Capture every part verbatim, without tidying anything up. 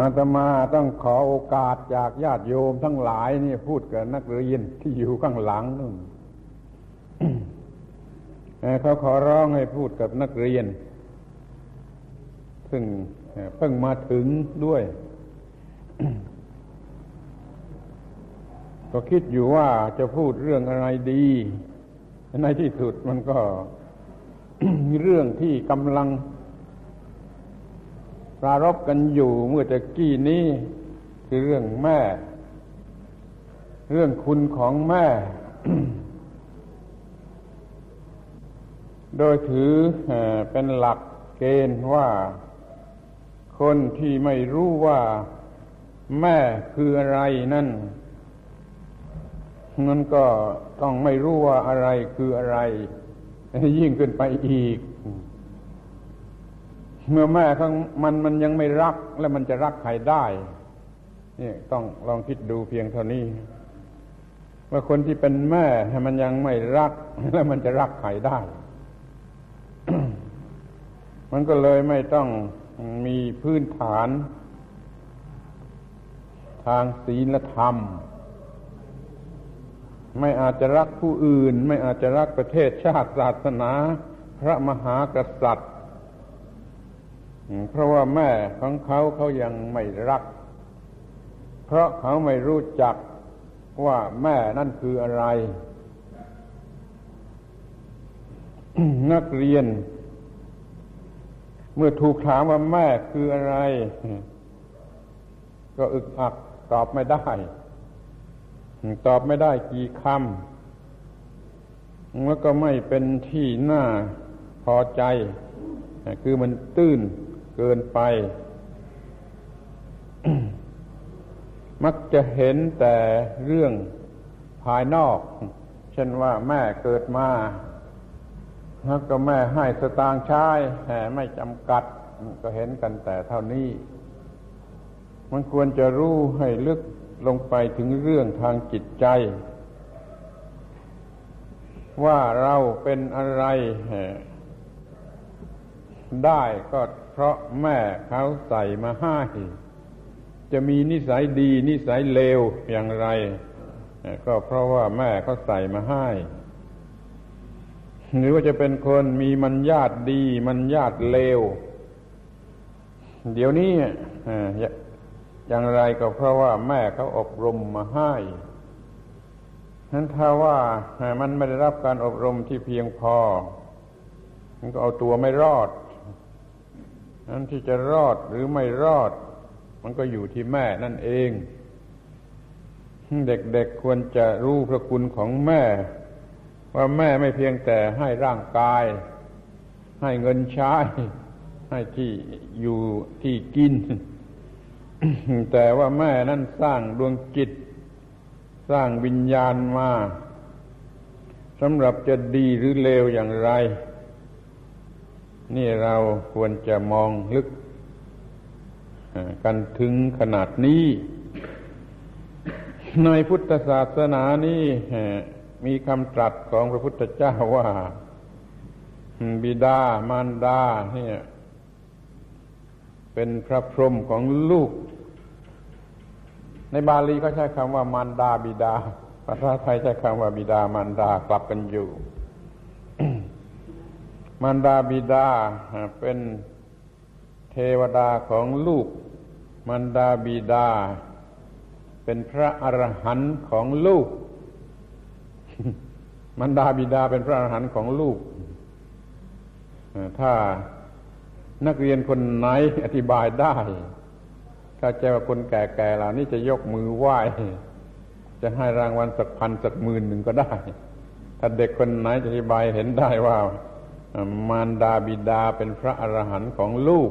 อาตมาต้องขอโอกาสจากญาติโยมทั้งหลายนี่พูดกับนักเรียนที่อยู่ข้างหลังนู่น เขาขอร้องให้พูดกับนักเรียนซึ่งเพิ่งมาถึงด้วย ก็คิดอยู่ว่าจะพูดเรื่องอะไรดีในที่สุดมันก็ เรื่องที่กำลังปรารภกันอยู่เมื่อตะกี้นี้คือเรื่องแม่เรื่องคุณของแม่ โดยถือเป็นหลักเกณฑ์ว่าคนที่ไม่รู้ว่าแม่คืออะไรนั่นนั่นก็ต้องไม่รู้ว่าอะไรคืออะไรยิ่งขึ้นไปอีกเมื่อแม่ของมันมันยังไม่รักแล้วมันจะรักใครได้นี่ต้องลองคิดดูเพียงเท่านี้ว่าคนที่เป็นแม่มันยังไม่รักแล้วมันจะรักใครได้ มันก็เลยไม่ต้องมีพื้นฐานทางศีลธรรมไม่อาจจะรักผู้อื่นไม่อาจจะรักประเทศชาติศาสนาพระมหากษัตริย์เพราะว่าแม่ของเขาเขายังไม่รักเพราะเขาไม่รู้จักว่าแม่นั่นคืออะไร นักเรียนเมื่อถูกถามว่าแม่คืออะไร ก็อึกอักตอบไม่ได้ตอบไม่ได้กี่คำแล้วก็ไม่เป็นที่น่าพอใจคือมันตื้นเกินไป มักจะเห็นแต่เรื่องภายนอกเช่นว่าแม่เกิดมาแล้วก็แม่ให้สตางค์ใช้ไม่จำกัดก็เห็นกันแต่เท่านี้มันควรจะรู้ให้ลึกลงไปถึงเรื่องทางจิตใจว่าเราเป็นอะไรได้ก็เพราะแม่เขาใส่มาให้จะมีนิสัยดีนิสัยเลวอย่างไรก็เพราะว่าแม่เขาใส่มาให้หรือว่าจะเป็นคนมีมัญญาติดีมัญญาติเลวเดี๋ยวนี้อย่างไรก็เพราะว่าแม่เขาอบรมมาให้นั้นถ้าว่ามันไม่ได้รับการอบรมที่เพียงพอมันก็เอาตัวไม่รอดนั้นที่จะรอดหรือไม่รอดมันก็อยู่ที่แม่นั่นเองเด็กๆควรจะรู้พระคุณของแม่ว่าแม่ไม่เพียงแต่ให้ร่างกายให้เงินใช้ให้ที่อยู่ที่กิน แต่ว่าแม่นั้นสร้างดวงจิตสร้างวิญญาณมาสำหรับจะดีหรือเลวอย่างไรนี่เราควรจะมองลึกกันถึงขนาดนี้ในพุทธศาสนานี้มีคำตรัสของพระพุทธเจ้าว่าบิดามารดาเนี่ยเป็นพระพรหมของลูกในบาลีก็ใช้คำว่ามารดาบิดาภาษาไทยใช้คำว่าบิดามารดากลับกันอยู่ มารดาบิดาเป็นเทวดาของลูกมารดาบิดาเป็นพระอรหันต์ของลูก มารดาบิดาเป็นพระอรหันต์ของลูกถ้านักเรียนคนไหนอธิบายได้ถ้าเจอคนแก่ๆเหล่านี้จะยกมือไหว้จะให้รางวัลสักพันสักหมื่นหนึ่งก็ได้ถ้าเด็กคนไหนอธิบายเห็นได้ว่ามารดาบิดาเป็นพระอรหันต์ของลูก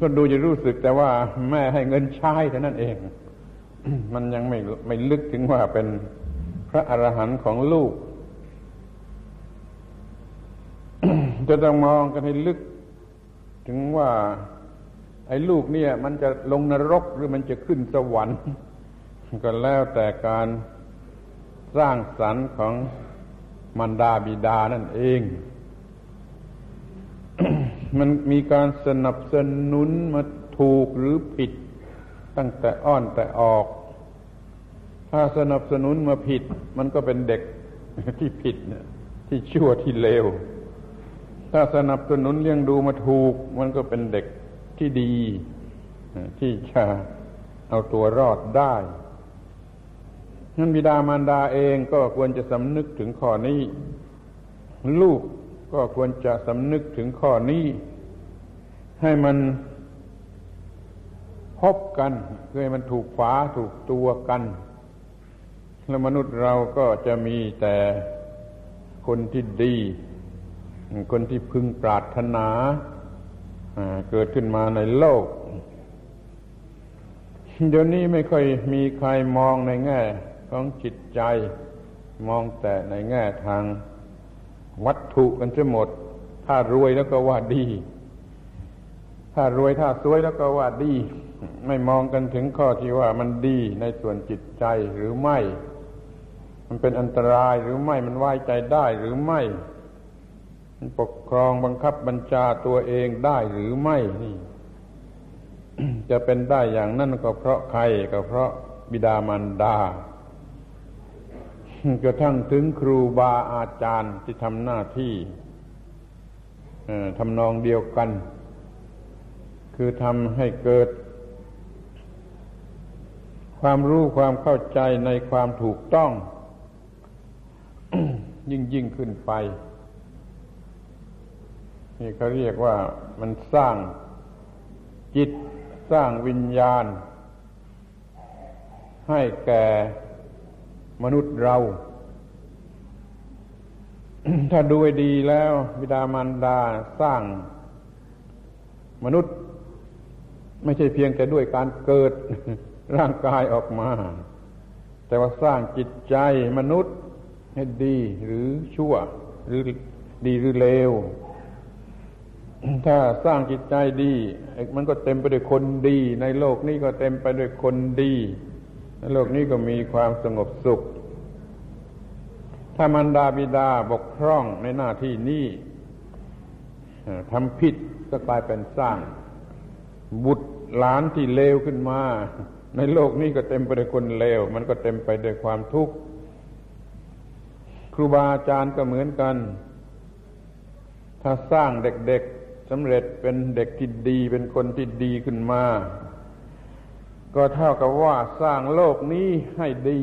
ก็ดูจะรู้สึกแต่ว่าแม่ให้เงินใช้เท่านั้นเอง มันยังไม่ไม่ลึกถึงว่าเป็นพระอรหันต์ของลูก จะต้องมองกันให้ลึกถึงว่าไอ้ลูกเนี่ยมันจะลงนรกหรือมันจะขึ้นสวรรค์ ก็แล้วแต่การสร้างสรรค์ของมารดาบิดานั่นเอง มันมีการสนับสนุนมา ถูกหรือผิดตั้งแต่อ้อนแต่ออกถ้าสนับสนุนมาผิดมันก็เป็นเด็กที่ผิดนะที่ชั่วที่เลวถ้าสนับสนุนเลี้ยงดูมาถูกมันก็เป็นเด็กที่ดีที่จะเอาตัวรอดได้นั้นบิดามารดาเองก็ควรจะสำนึกถึงข้อนี้ลูกก็ควรจะสำนึกถึงข้อนี้ให้มันพบกันคือให้มันถูกฝาถูกตัวกันแล้วมนุษย์เราก็จะมีแต่คนที่ดีคนที่พึงปรารถนาเกิดขึ้นมาในโลกเดี๋ยวนี้ไม่ค่อยมีใครมองในแง่ของจิตใจมองแต่ในแง่ทางวัตถุกันทั้งหมดถ้ารวยแล้วก็ว่าดีถ้ารวยถ้าสวยแล้วก็ว่าดีไม่มองกันถึงข้อที่ว่ามันดีในส่วนจิตใจหรือไม่มันเป็นอันตรายหรือไม่มันไว้ใจได้หรือไม่มันปกครองบังคับบัญชาตัวเองได้หรือไม่นี่จะเป็นได้อย่างนั้นก็เพราะใครก็เพราะบิดามารดากระทั่งถึงครูบาอาจารย์ที่ทำหน้าที่ทำนองเดียวกันคือทำให้เกิดความรู้ความเข้าใจในความถูกต้อง ยิ่งยิ่งขึ้นไปนี่เขาเรียกว่ามันสร้างจิตสร้างวิญญาณให้แก่มนุษย์เรา ถ้าดูให้ดีแล้วบิดามารดาสร้างมนุษย์ไม่ใช่เพียงแต่ด้วยการเกิด ร่างกายออกมาแต่ว่าสร้างจิตใจมนุษย์ให้ดีหรือชั่วหรือดีหรือเลว ถ้าสร้างจิตใจดีมันก็เต็มไปด้วยคนดีในโลกนี้ก็เต็มไปด้วยคนดีในโลกนี้ก็มีความสงบสุขถ้ามารดาบิดาบกพร่องในหน้าที่นี้ทำผิดก็กลายเป็นสร้างบุตรหลานที่เลวขึ้นมาในโลกนี้ก็เต็มไปด้วยคนเลวมันก็เต็มไปด้วยความทุกข์ครูบาอาจารย์ก็เหมือนกันถ้าสร้างเด็กๆสำเร็จเป็นเด็กที่ดีเป็นคนที่ดีขึ้นมาก็เท่ากับว่าสร้างโลกนี้ให้ดี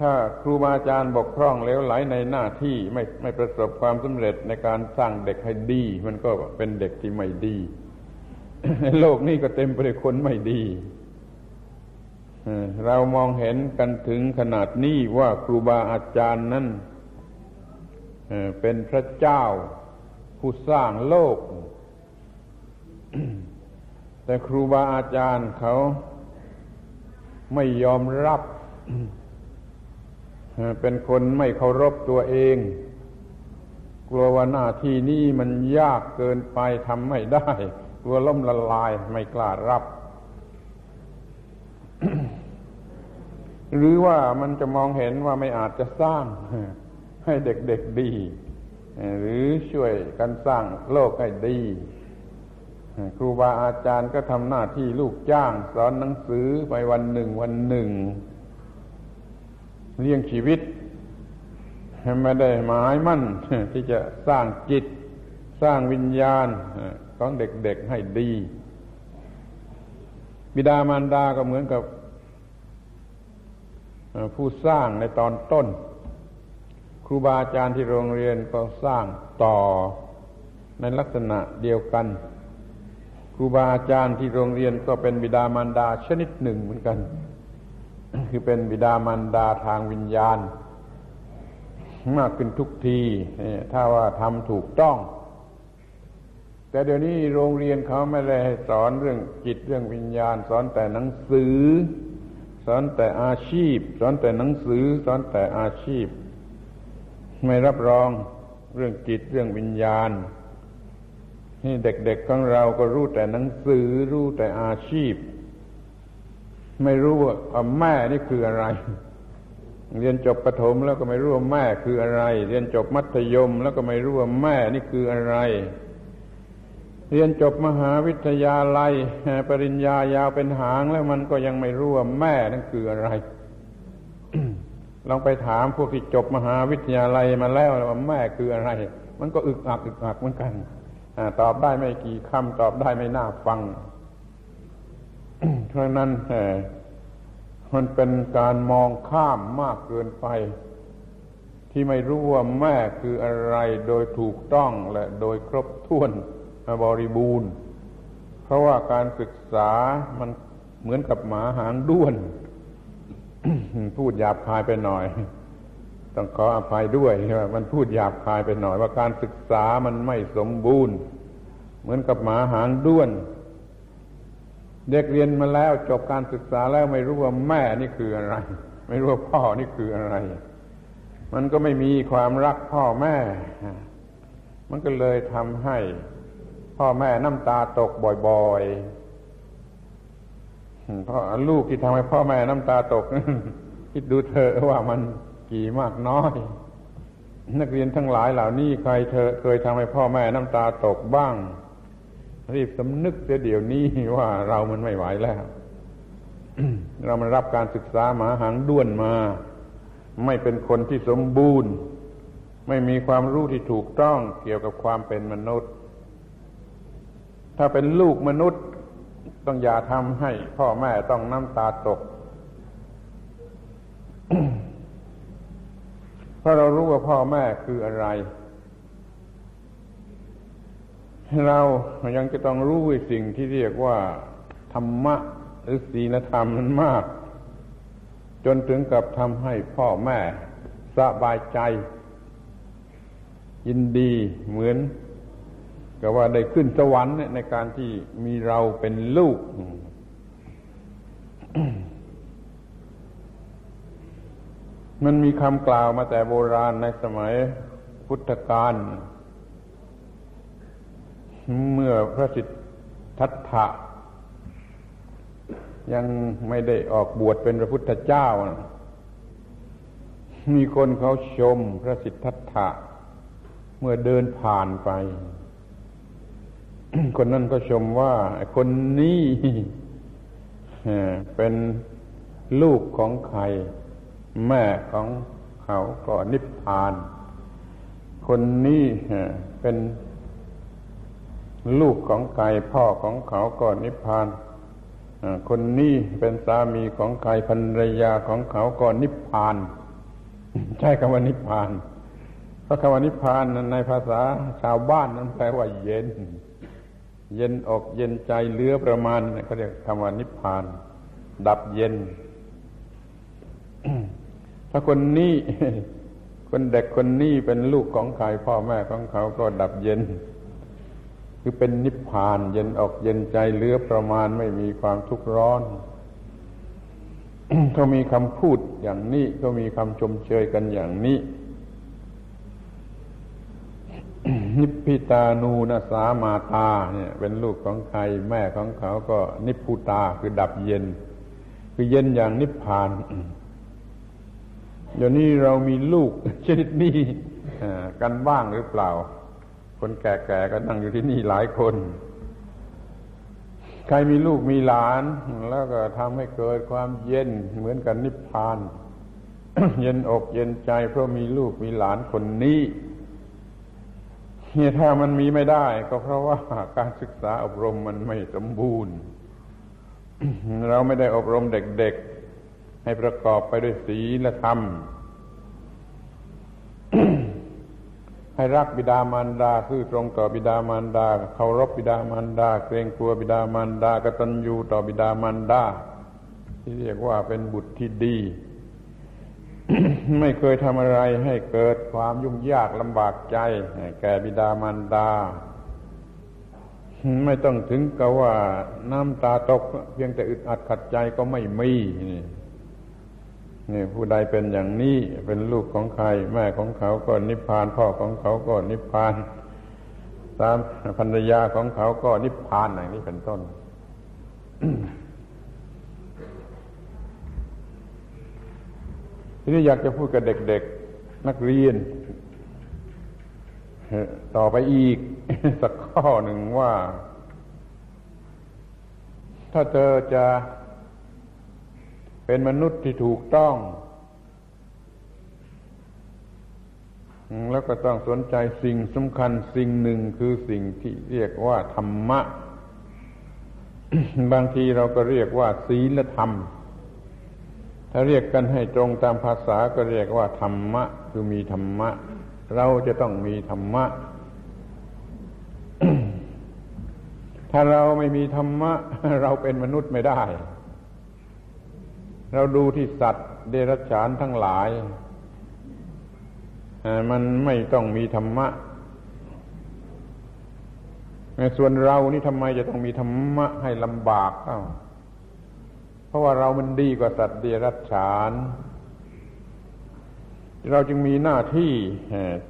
ถ้าครูบาอาจารย์บกพร่องเลวไหลในหน้าที่ไม่ไม่ประสบความสำเร็จในการสร้างเด็กให้ดีมันก็เป็นเด็กที่ไม่ดีในโลกนี้ก็เต็มไปด้วยคนไม่ดีเรามองเห็นกันถึงขนาดนี้ว่าครูบาอาจารย์นั้นเป็นพระเจ้าผู้สร้างโลก แต่ครูบาอาจารย์เขาไม่ยอมรับ เป็นคนไม่เคารพตัวเองกลัวว่าหน้าที่นี้มันยากเกินไปทำไม่ได้กลัวล้มละลายไม่กล้ารับ หรือว่ามันจะมองเห็นว่าไม่อาจจะสร้าง ให้เด็กๆดีหรือช่วยกันสร้างโลกให้ดีครูบาอาจารย์ก็ทำหน้าที่ลูกจ้างสอนหนังสือไปวันหนึ่งวันหนึ่งเลี้ยงชีวิตไม่ได้หมายมั่นที่จะสร้างจิตสร้างวิญญาณของเด็กๆให้ดีบิดามารดาก็เหมือนกับผู้สร้างในตอนต้นครูบาอาจารย์ที่โรงเรียนก็สร้างต่อในลักษณะเดียวกันครูบาอาจารย์ที่โรงเรียนก็เป็นบิดามารดาชนิดหนึ่งเหมือนกันคือเป็นบิดามารดาทางวิญญาณมากขึ้นทุกทีถ้าว่าทำถูกต้องแต่เดี๋ยวนี้โรงเรียนเขาไม่ได้ให้สอนเรื่องจิตเรื่องวิญญาณสอนแต่หนังสือสอนแต่อาชีพสอนแต่หนังสือสอนแต่อาชีพไม่รับรองเรื่องจิตเรื่องวิญญาณนี่เด็กๆของเราก็รู้แต่หนังสือรู้แต่อาชีพไม่รู้ว่าแม่นี่คืออะไรเรียนจบประถมแล้วก็ไม่รู้ว่าแม่คืออะไรเรียนจบมัธยมแล้วก็ไม่รู้ว่าแม่นี่คืออะไร เรียนจบมหาวิทยาลัยปริญญายาวเป็นหางแล้วมันก็ยังไม่รู้ว่าแม่นั่นคืออะไร ลองไปถามพวกที่จบมหาวิทยาลัยมาแล้วว่าแม่คืออะไรมันก็อึกอักอึกอักเหมือนกันตอบได้ไม่กี่คำตอบได้ไม่น่าฟัง เพราะนั้นมันเป็นการมองข้ามมากเกินไปที่ไม่รู้ว่าแม่คืออะไรโดยถูกต้องและโดยครบถ้วนบริบูรณ์เพราะว่าการศึกษามันเหมือนกับหมาหางด้วน พูดหยาบคายไปหน่อยต้องขออภัยด้วยมันพูดหยาบคายไปหน่อยว่าการศึกษามันไม่สมบูรณ์เหมือนกับหมาหางด้วนเด็กเรียนมาแล้วจบการศึกษาแล้วไม่รู้ว่าแม่นี่คืออะไรไม่รู้ว่าพ่อนี่คืออะไรมันก็ไม่มีความรักพ่อแม่มันก็เลยทำให้พ่อแม่น้ำตาตกบ่อยๆเพราะลูกที่ทำให้พ่อแม่น้ำตาตก คิดดูเถอะว่ามันกี่มากน้อยนักเรียนทั้งหลายเหล่านี้ใครเธอเคยทำให้พ่อแม่น้ำตาตกบ้างรีบสำนึกเสียเดี๋ยวนี้ว่าเรามันไม่ไหวแล้ว เรามันรับการศึกษาหมาหางด้วนมาไม่เป็นคนที่สมบูรณ์ไม่มีความรู้ที่ถูกต้องเกี่ยวกับความเป็นมนุษย์ถ้าเป็นลูกมนุษย์ต้องอย่าทำให้พ่อแม่ต้องน้ำตาตก เพราะเรารู้ว่าพ่อแม่คืออะไรเรายังจะต้องรู้สิ่งที่เรียกว่าธรรมะหรือศีลธรรมมันมากจนถึงกับทำให้พ่อแม่สบายใจยินดีเหมือนกับว่าได้ขึ้นสวรรค์ในการที่มีเราเป็นลูก มันมีคำกล่าวมาแต่โบราณในสมัยพุทธกาลเมื่อพระสิทธัตถะยังไม่ได้ออกบวชเป็นพระพุทธเจ้ามีคนเขาชมพระสิทธัตถะเมื่อเดินผ่านไป คนนั้นก็ชมว่าคนนี้เป็นลูกของใครแม่ของเขาก็นิพพานคนนี้เป็นลูกของใครพ่อของเขาก็นิพพานคนนี้เป็นสามีของใครภรรยาของเขาก็นิพพานใช่คำว่านิพพานเพราะคำว่านิพพานในภาษาชาวบ้านนั้นแปลว่าเย็นเย็นอกเย็นใจเหลือประมาณเขาเรียกคำว่านิพพานดับเย็น ถ้าคนนี้ คนเด็กคนนี้เป็นลูกของใครพ่อแม่ของเขาก็ดับเย็นคือเป็นนิพพานเย็นอกเย็นใจเหลือประมาณไม่มีความทุกข์ร้อน เขามีคำพูดอย่างนี้เขามีคำชมเชยกันอย่างนี้ นิพพิตานูนะสามาตาเนี่ยเป็นลูกของใครแม่ของเขาก็นิพพุตาคือดับเย็นคือเย็นอย่างนิพพาน เดี๋ยวนี้เรามีลูกชนิดนี้กันบ้างหรือเปล่าคนแก่ๆก็นั่งอยู่ที่นี่หลายคนใครมีลูกมีหลานแล้วก็ทำให้เกิดความเย็นเหมือนกับ น, นิพพาน เย็นอกเย็นใจเพราะมีลูกมีหลานคนนี้เนี่ยถ้ามันมีไม่ได้ก็เพราะว่าการศึกษาอบรมมันไม่สมบูรณ์ เราไม่ได้อบรมเด็กๆให้ประกอบไปด้วยศีลธรรม ให้รักบิดามารดาซื่อตรงต่อบิดามารดาเคารพบิดามารดาเกรงกลัวบิดามารดากตัญญูต่อบิดามารดาที่เรียกว่าเป็นบุตรที่ดี ไม่เคยทำอะไรให้เกิดความยุ่งยากลำบากใจแก่บิดามารดาไม่ต้องถึงกับว่าน้ำตาตกเพียงแต่อึดอัดขัดใจก็ไม่มีนี่ผู้ใดเป็นอย่างนี้เป็นลูกของใครแม่ของเขาก็นิพพานพ่อของเขาก็นิพพานตามภรรยาของเขาก็นิพพานอย่างนี้เป็นต้น ทีนี้อยากจะพูดกับเด็กๆนักเรียน ต่อไปอีกสักข้อหนึ่งว่าถ้าเธอจะเป็นมนุษย์ที่ถูกต้องแล้วก็ต้องสนใจสิ่งสำคัญสิ่งหนึ่งคือสิ่งที่เรียกว่าธรรมะ บางทีเราก็เรียกว่าศีลธรรมถ้าเรียกกันให้ตรงตามภาษาก็เรียกว่าธรรมะคือมีธรรมะเราจะต้องมีธรรมะ ถ้าเราไม่มีธรรมะ เราเป็นมนุษย์ไม่ได้เราดูที่สัตว์เดรัจฉานทั้งหลายมันไม่ต้องมีธรรมะส่วนเรานี่ทำไมจะต้องมีธรรมะให้ลำบากเอ้าเพราะว่าเรามันดีกว่าสัตว์เดรัจฉานเราจึงมีหน้าที่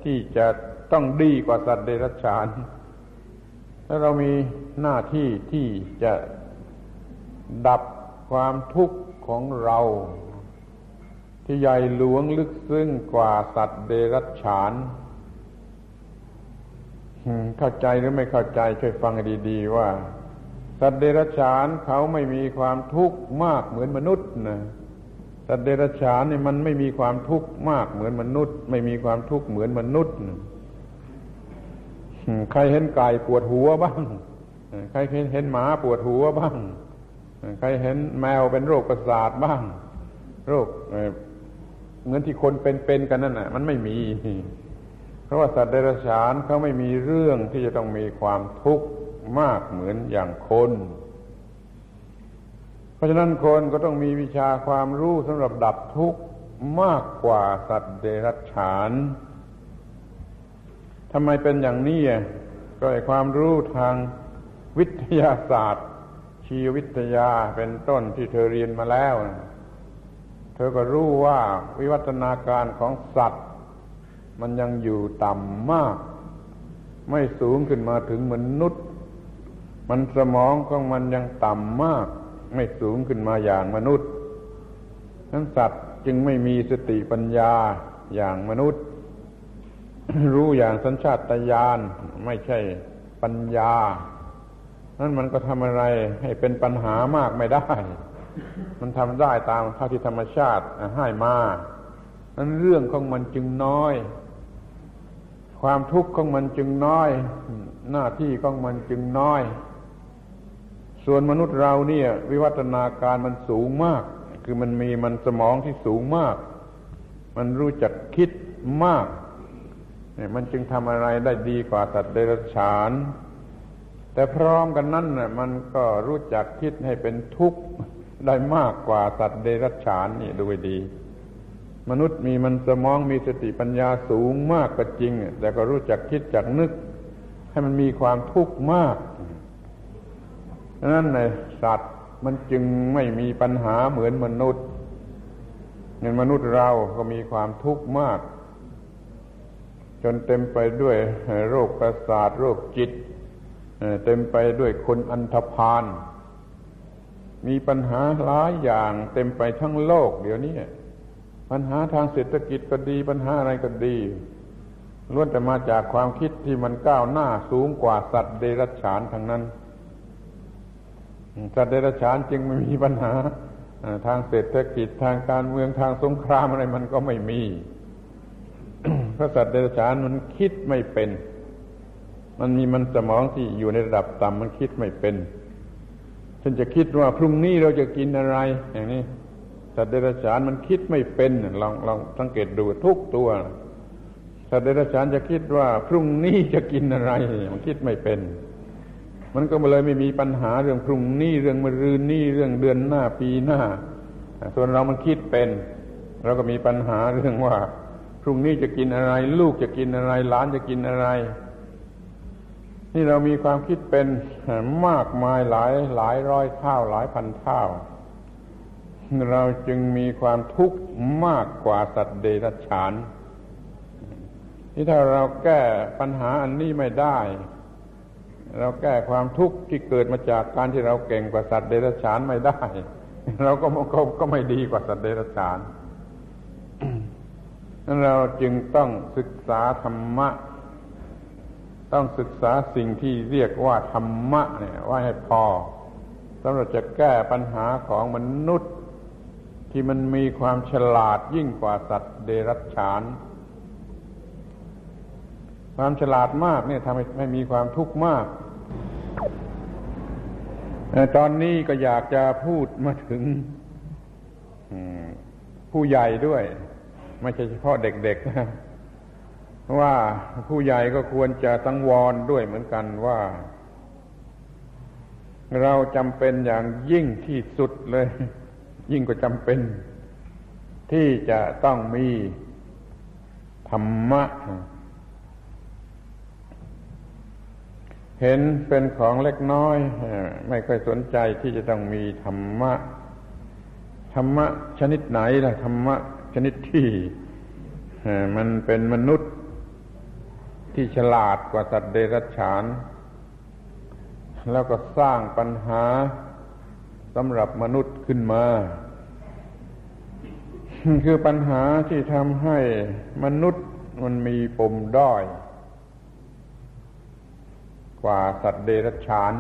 ที่จะต้องดีกว่าสัตว์เดรัจฉานแล้วเรามีหน้าที่ที่จะดับความทุกข์ของเราที่ใหญ่หลวงลึกซึ้งกว่าสัตว์เดรัจฉานเข้าใจหรือไม่เข้าใจช่วยฟังดีๆว่าสัตว์เดรัจฉานเขาไม่มีความทุกข์มากเหมือนมนุษย์นะสัตว์เดรัจฉานนี่มันไม่มีความทุกข์มากเหมือนมนุษย์ไม่มีความทุกข์เหมือนมนุษย์ใครเห็นไก่ปวดหัวบ้างใครเห็นหมาปวดหัวบ้างใครเห็นแมวเป็นโรคประสาทบ้างโรคเหมือนที่คนเป็นๆกันนั่นน่ะมันไม่มีเพราะว่าสัตว์เดรัจฉานเขาไม่มีเรื่องที่จะต้องมีความทุกข์มากเหมือนอย่างคนเพราะฉะนั้นคนก็ต้องมีวิชาความรู้สำหรับดับทุกข์มากกว่าสัตว์เดรัจฉานทำไมเป็นอย่างนี้ก็ไอ้ความรู้ทางวิทยาศาสตร์ชีววิทยาเป็นต้นที่เธอเรียนมาแล้วเธอก็รู้ว่าวิวัฒนาการของสัตว์มันยังอยู่ต่ำมากไม่สูงขึ้นมาถึงมนุษย์มันสมองของมันยังต่ำมากไม่สูงขึ้นมาอย่างมนุษย์นั้นสัตว์จึงไม่มีสติปัญญาอย่างมนุษย์ รู้อย่างสัญชาตญาณไม่ใช่ปัญญานั้นมันก็ทำอะไรให้เป็นปัญหามากไม่ได้มันทำได้ตามเท่าที่ธรรมชาติให้มานั้นเรื่องของมันจึงน้อยความทุกข์ของมันจึงน้อยหน้าที่ของมันจึงน้อยส่วนมนุษย์เราเนี่ยวิวัฒนาการมันสูงมากคือมันมีมันสมองที่สูงมากมันรู้จักคิดมากเนี่ยมันจึงทำอะไรได้ดีกว่าสัตว์เดรัจฉานแต่พร้อมกันนั้นน่ะมันก็รู้จักคิดให้เป็นทุกข์ได้มากกว่าสัตว์เดรัจฉานนี่ดูให้ดีมนุษย์มีมันสมองมีสติปัญญาสูงมากก็จริงแต่ก็รู้จักคิดจักนึกให้มันมีความทุกข์มากดังนั้นในสัตว์มันจึงไม่มีปัญหาเหมือนมนุษย์ในมนุษย์เราก็มีความทุกข์มากจนเต็มไปด้วยโรคประสาทโรคจิตเต็มไปด้วยคนอันธพาลมีปัญหาหลายอย่างเต็มไปทั้งโลกเดี๋ยวนี้ปัญหาทางเศรษฐกิจก็ดีปัญหาอะไรก็ดีล้วนแต่มาจากความคิดที่มันก้าวหน้าสูงกว่าสัตว์เดรัจฉานทั้งนั้นสัตว์เดรัจฉานจึงไม่มีปัญหาทางเศรษฐกิจทางการเมืองทางสงครามอะไรมันก็ไม่มี เพราะสัตว์เดรัจฉานมันคิดไม่เป็นมันมีมันสมองที่อยู่ในระดับต่ำมันคิดไม่เป็นฉันจะคิดว่าพรุ่งนี้เราจะกินอะไรอย่างนี้สัตว์เดรัจฉานมันคิดไม่เป็นลองลองสังเกตดูทุกตัวสัตว์เดรัจฉานจะคิดว่าพรุ่งนี้จะกินอะไรมันคิดไม่เป็นมันก็เลยไม่มีปัญหาเรื่องพรุ่งนี้เรื่องมะรืนนี้เรื่องเดือนหน้าปีหน้าส่วนเรามันคิดเป็นเราก็มีปัญหาเรื่องว่าพรุ่งนี้จะกินอะไรลูกจะกินอะไรหลานจะกินอะไรนี่เรามีความคิดเป็นมากมายหลายหลายร้อยเท่าหลายพันเท่าเราจึงมีความทุกข์มากกว่าสัตว์เดรัจฉานที่ถ้าเราแก้ปัญหาอันนี้ไม่ได้เราแก้ความทุกข์ที่เกิดมาจากการที่เราเก่งกว่าสัตว์เดรัจฉานไม่ได้เราก็ก็ก็ไม่ดีกว่าสัตว์เดรัจฉานเราจึงต้องศึกษาธรรมะ ต้องศึกษาสิ่งที่เรียกว่าธรรมะเนี่ยไว้ให้พอสำหรับจะแก้ปัญหาของมนุษย์ที่มันมีความฉลาดยิ่งกว่าสัตว์เดรัจฉานความฉลาดมากเนี่ยทำให้ไม่มีความทุกข์มากตอนนี้ก็อยากจะพูดมาถึงผู้ใหญ่ด้วยไม่ใช่เฉพาะเด็กๆนะว่าผู้ใหญ่ก็ควรจะสังวรด้วยเหมือนกันว่าเราจำเป็นอย่างยิ่งที่สุดเลยยิ่งกว่าจำเป็นที่จะต้องมีธรรมะเห็นเป็นของเล็กน้อยไม่ค่อยสนใจที่จะต้องมีธรรมะธรรมะชนิดไหนล่ะธรรมะชนิดที่มันเป็นมนุษย์ที่ฉลาดกว่าสัตว์เดรัจฉานแล้วก็สร้างปัญหาสำหรับมนุษย์ขึ้นมาคือปัญหาที่ทำให้มนุษย์มันมีปมด้อยกว่าสัตว์เดรัจฉาน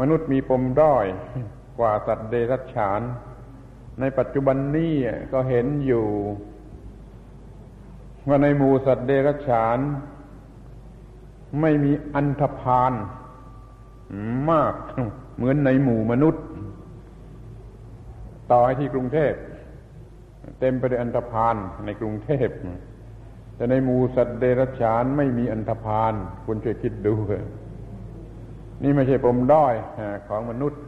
มนุษย์มีปมด้อยกว่าสัตว์เดรัจฉานในปัจจุบันนี้ก็เห็นอยู่ว่าในหมู่สัตว์เดรัจฉานไม่มีอันธพาลมากเหมือนในหมู่มนุษย์ต่อให้ที่กรุงเทพเต็มไปด้วยอันธพาลในกรุงเทพแต่ในหมู่สัตว์เดรัจฉานไม่มีอันธพาลคุณช่วยคิดดูนี่ไม่ใช่ปมด้อยของมนุษย์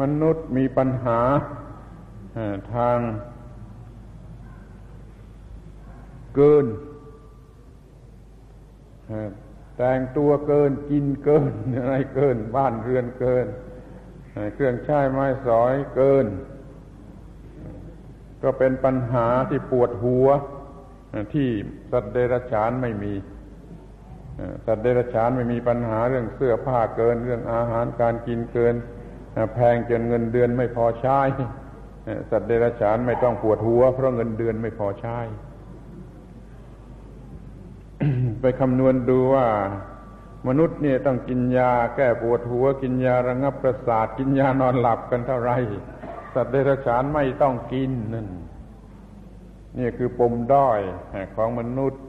มนุษย์มีปัญหาทางเกินแต่งตัวเกินกินเกินอะไรเกินบ้านเรือนเกินเครื่องใช้ไม้สอยเกินก็เป็นปัญหาที่ปวดหัวที่สัตว์เดรัจฉานไม่มีสัตว์เดรัจฉานไม่มีปัญหาเรื่องเสื้อผ้าเกินเรื่องอาหารการกินเกินแพงจนเงินเดือนไม่พอใช้สัตว์เดรัจฉานไม่ต้องปวดหัวเพราะเงินเดือนไม่พอใช้ไปคำนวณดูว่ามนุษย์เนี่ยต้องกินยาแก้ปวดหัวกินยาระงับประสาทกินยานอนหลับกันเท่าไหร่สัตว์เดรัจฉานไม่ต้องกินนั่นนี่คือปมด้อยของมนุษย์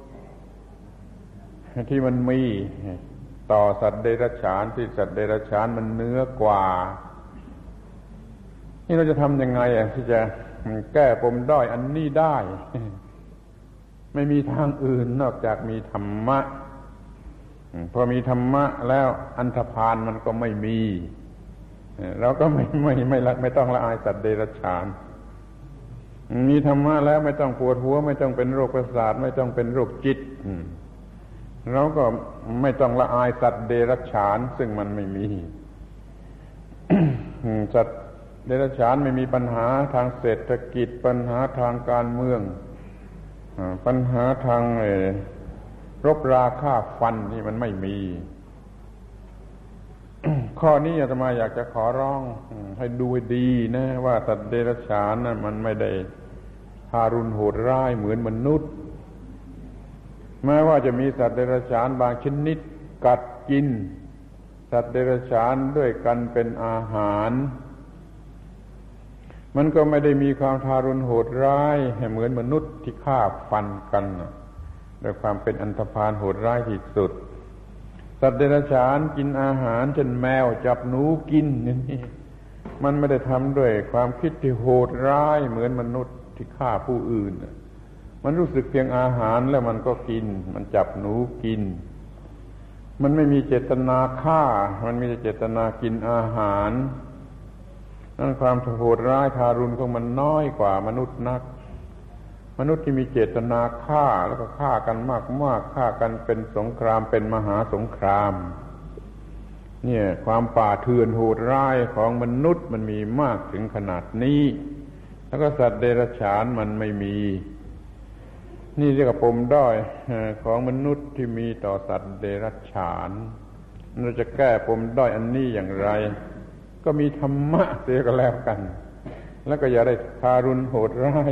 ที่มันมีต่อสัตว์เดรัจฉานที่สัตว์เดรัจฉานมันเหนือกว่านี่เราจะทำยังไงที่จะแก้ปมด้อยอันนี้ได้ไม่มีทางอื่นนอกจากมีธรรมะพอมีธรรมะแล้วอันธพาลมันก็ไม่มีเราก็ไม่ไม่ไม่ละไม่ต้องละอายสัตว์เดรัจฉานมีธรรมะแล้วไม่ต้องปวดหัวไม่ต้องเป็นโรคประสาทไม่ต้องเป็นโรคจิตเราก็ไม่ต้องละอายสัตว์เดรัจฉานซึ่งมันไม่มี สัตว์เดรัจฉานไม่มีปัญหาทางเศรษฐกิจปัญหาทางการเมืองปัญหาทางรบราฆ่าฟันนี่มันไม่มี ข้อนี้อาตมาอยากจะขอร้องให้ดูดีนะว่าสัตว์เดรัจฉานนะมันไม่ได้ทารุณโหดร้ายเหมือนมนุษย์แม้ว่าจะมีสัตว์เดรัจฉานบางชนิดกัดกินสัตว์เดรัจฉานด้วยกันเป็นอาหารมันก็ไม่ได้มีความทารุณโหดร้ายเหมือนมนุษย์ที่ฆ่าฟันกันด้วยความเป็นอันธพาลโหดร้ายที่สุดสัตว์เดรัจฉานกินอาหารจนแมวจับหนูกินนี่มันไม่ได้ทำด้วยความคิดที่โหดร้ายเหมือนมนุษย์ที่ฆ่าผู้อื่นมันรู้สึกเพียงอาหารแล้วมันก็กินมันจับหนูกินมันไม่มีเจตนาฆ่ามันมีเจตนากินอาหารนั่นความโหดร้ายทารุณของมันน้อยกว่ามนุษย์นักมนุษย์ที่มีเจตนาฆ่าแล้วก็ฆ่ากันมากๆฆ่ากันเป็นสงครามเป็นมหาสงครามเนี่ยความป่าเถื่อนโหดร้ายของมนุษย์มันมีมากถึงขนาดนี้แล้วก็สัตว์เดรัจฉานมันไม่มีนี่เรียกว่าปมด้อยของมนุษย์ที่มีต่อสัตว์เดรัจฉานเราจะแก้ปมด้อยอันนี้อย่างไรก็มีธรรมะเสียก็แล้วกันแล้วก็อย่าได้ทารุณโหดร้าย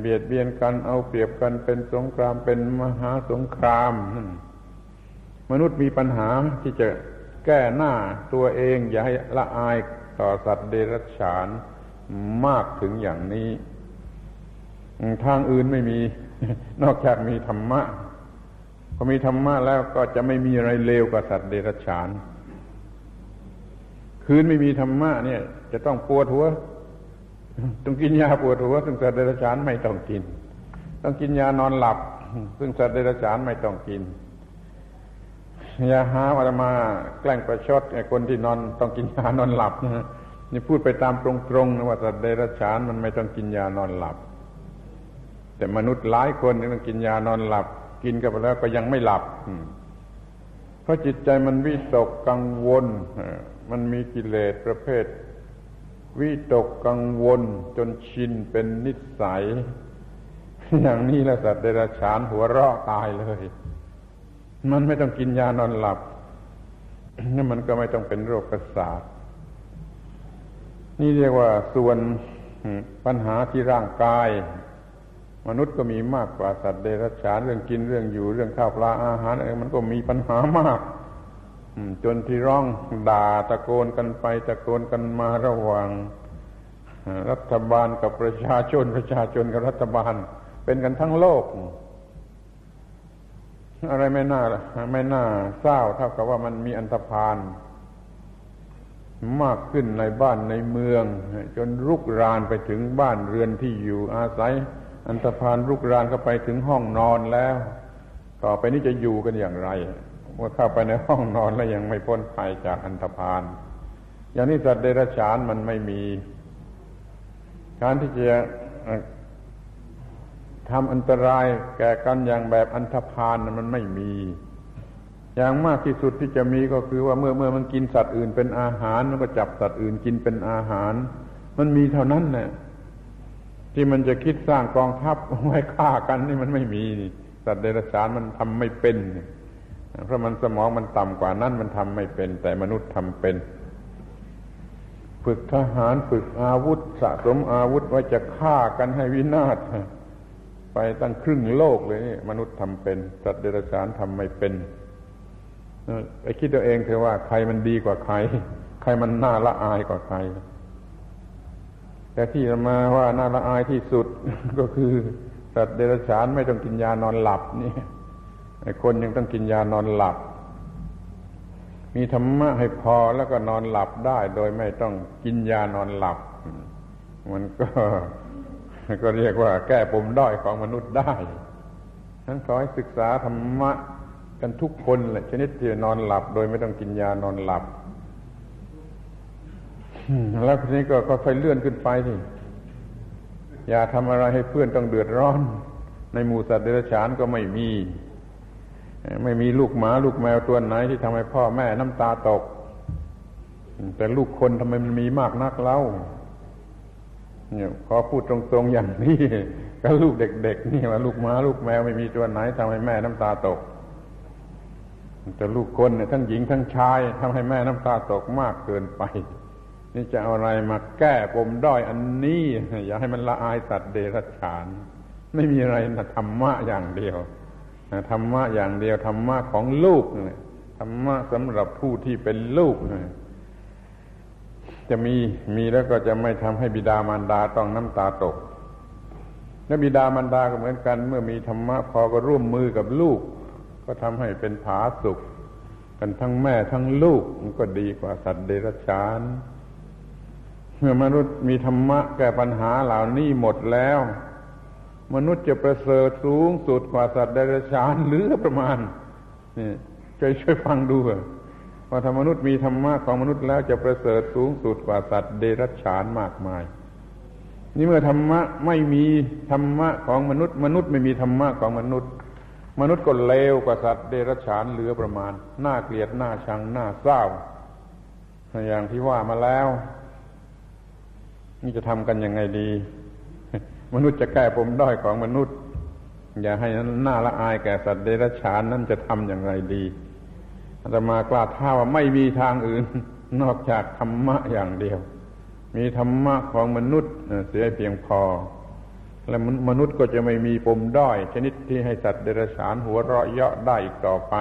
เบียดเบียนกันเอาเปรียบกันเป็นสงครามเป็นมหาสงครามมนุษย์มีปัญหาที่จะแก้หน้าตัวเองอย่าให้ละอายต่อสัตว์เดรัจฉานมากถึงอย่างนี้ทางอื่นไม่มีนอกจากมีธรรมะพอมีธรรมะแล้วก็จะไม่มีอะไรเลวกว่าสัตว์เดรัจฉานคืนไม่มีธรรมะเนี่ยจะต้องปวดหัวต้องกินยาปวดหัวซึ่งสัตว์เดรัจฉานไม่ต้องกินต้องกินยานอนหลับซึ่งสัตว์เดรัจฉานไม่ต้องกินอย่าหาว่ามาแกล้งประชดไอ้คนที่นอนต้องกินยานอนหลับนี่พูดไปตามตรงๆนะว่าสัตว์เดรัจฉานมันไม่ต้องกินยานอนหลับแต่มนุษย์หลายคนที่ต้องกินยานอนหลับกินกันไปแล้วก็ยังไม่หลับเพราะจิตใจมันวิตกกังวลมันมีกิเลสประเภทวิตกกังวลจนชินเป็นนิสัยอย่างนี้แล้วสัตว์เดรัจฉานหัวเราะตายเลยมันไม่ต้องกินยานอนหลับนี่มันก็ไม่ต้องเป็นโรคประสาทนี่เรียกว่าส่วนปัญหาที่ร่างกายมนุษย์ก็มีมากกว่าสัตว์เดรัจฉานเรื่องกินเรื่องอยู่เรื่องข้าวปลาอาหารอะไรมันก็มีปัญหามากจนที่ร้องด่าตะโกนกันไปตะโกนกันมาระหว่างรัฐบาลกับประชาชนประชาชนกับรัฐบาลเป็นกันทั้งโลกอะไรไม่น่าไม่น่าเศร้าเท่ากับว่ามันมีอันธพาลมากขึ้นในบ้านในเมืองจนรุกรานไปถึงบ้านเรือนที่อยู่อาศัยอันธพาลรุกรานเข้าไปถึงห้องนอนแล้วต่อไปนี้จะอยู่กันอย่างไรเมื่อเข้าไปในห้องนอนแล้วยังไม่พ้นภัยจากอันธพาลอย่างนี้สัตว์เดรัจฉานมันไม่มีการที่จะทำอันตรายแก่กันอย่างแบบอันธพาลมันไม่มีอย่างมากที่สุดที่จะมีก็คือว่าเมื่อเมื่อมันกินสัตว์อื่นเป็นอาหารมันก็จับสัตว์อื่นกินเป็นอาหารมันมีเท่านั้นแหละที่มันจะคิดสร้างกองทัพไว้ฆ่ากันนี่มันไม่มีสัตว์เดรัจฉานมันทำไม่เป็นเพราะมันสมองมันต่ำกว่านั้นมันทำไม่เป็นแต่มนุษย์ทำเป็นฝึกทหารฝึกอาวุธสะสมอาวุธไว้จะฆ่ากันให้วินาศไปตั้งครึ่งโลกเลยนี่มนุษย์ทำเป็นสัตว์เดรัจฉานทำไม่เป็นไปคิดตัวเองเถอะว่าใครมันดีกว่าใครใครมันน่าละอายกว่าใครแต่ที่มาว่าน่าละอายที่สุดก็คือสัตว์เดรัจฉานไม่ต้องกินยานอนหลับนี่ไอ้คนยังต้องกินยานอนหลับมีธรรมะให้พอแล้วก็นอนหลับได้โดยไม่ต้องกินยานอนหลับมันก็ก็เรียกว่าแก้ปมด้อยของมนุษย์ได้ฉันขอให้ศึกษาธรรมะกันทุกคนแหละชนิดที่นอนหลับโดยไม่ต้องกินยานอนหลับแล้วทีนี้ก็ค่อยเลื่อนขึ้นไปสิอย่าทำอะไรให้เพื่อนต้องเดือดร้อนในหมู่สัตว์เดรัจฉานก็ไม่มีไม่มีลูกหมาลูกแมวตัวไหนที่ทำให้พ่อแม่น้ำตาตกแต่ลูกคนทำไมมันมีมากนักเล่าเนี่ยขอพูดตรงๆอย่างนี้กับลูกเด็กๆนี่ว่าลูกหมาลูกแมวไม่มีตัวไหนทำให้แม่น้ำตาตกแต่ลูกคนเนี่ยทั้งหญิงทั้งชายทำให้แม่น้ำตาตกมากเกินไปนี่จะเอาอะไรมาแก้ปมด้อยอันนี้อย่าให้มันละอายสัตว์เดรัจฉานไม่มีอะไรนะธรรมะอย่างเดียวธรรมะอย่างเดียวธรรมะของลูกเนี่ยธรรมะสำหรับผู้ที่เป็นลูกเนี่ยจะมีมีแล้วก็จะไม่ทำให้บิดามารดาต้องน้ำตาตกและบิดามารดาก็เหมือนกันเมื่อมีธรรมะพอก็ร่วมมือกับลูกก็ทำให้เป็นผาสุกกันทั้งแม่ทั้งลูกมันก็ดีกว่าสัตว์เดรัจฉานเมื่อมนุษย์มีธรรมะแก้ปัญหาเหล่านี้หมดแล้วมนุษย์จะประเสริฐสูงสุดกว่าสัตว์เดรัจฉานเหลือประมาณนี่ช่วยช่วยฟังดูว่าถ้ามนุษย์มีธรรมะของมนุษย์แล้วจะประเสริฐสูงสุดกว่าสัตว์เดรัจฉานมากมายนี่เมื่อธรรมะไม่มีธรรมะของมนุษย์มนุษย์ไม่มีธรรมะของมนุษย์มนุษย์ก็เลวกว่าสัตว์เดรัจฉานเหลือประมาณน่าเกลียดน่าชังน่าเศร้าอย่างที่ว่ามาแล้วนี่จะทำกันยังไงดีมนุษย์จะแก้ปมด้อยของมนุษย์อย่าให้น่าละอายแก่สัตว์เดรัจฉานนั่นจะทำอย่างไรดีอาตมากล้าท้าว่าไม่มีทางอื่นนอกจากธรรมะอย่างเดียวมีธรรมะของมนุษย์เสียเพียงพอ และมนุษย์ก็จะไม่มีปมด้อยชนิดที่ให้สัตว์เดรัจฉานหัวเราะเยาะได้อีกต่อไป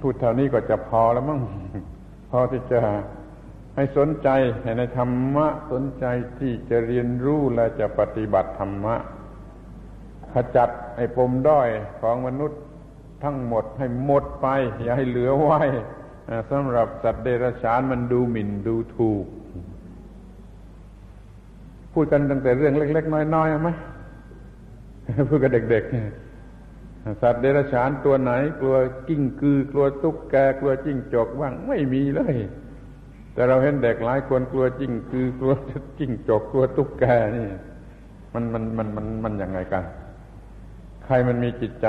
พูดเท่านี้ก็จะพอแล้วมั้งพอที่จะให้สนใจในธรรมะสนใจที่จะเรียนรู้และจะปฏิบัติธรรมะขจัดไอ้ปมด้อยของมนุษย์ทั้งหมดให้หมดไปอย่าให้เหลือไว้สำหรับสัตว์เดรัจฉานมันดูหมิ่นดูถูกพูดกันตั้งแต่เรื่องเล็กๆน้อยๆไหมพูดกับเด็กๆสัตว์เดรัจฉานตัวไหนกลัวกิ้งกือกลัวตุ๊กแกกลัวจิ้งจกบ้างไม่มีเลยแต่เราเห็นเด็กหลายคนกลัวจิ้งกือกลัวจิ้งจกกลัวตุ๊กแกนี่มันมันมันมันมันยังไงกันใครมันมีจิตใจ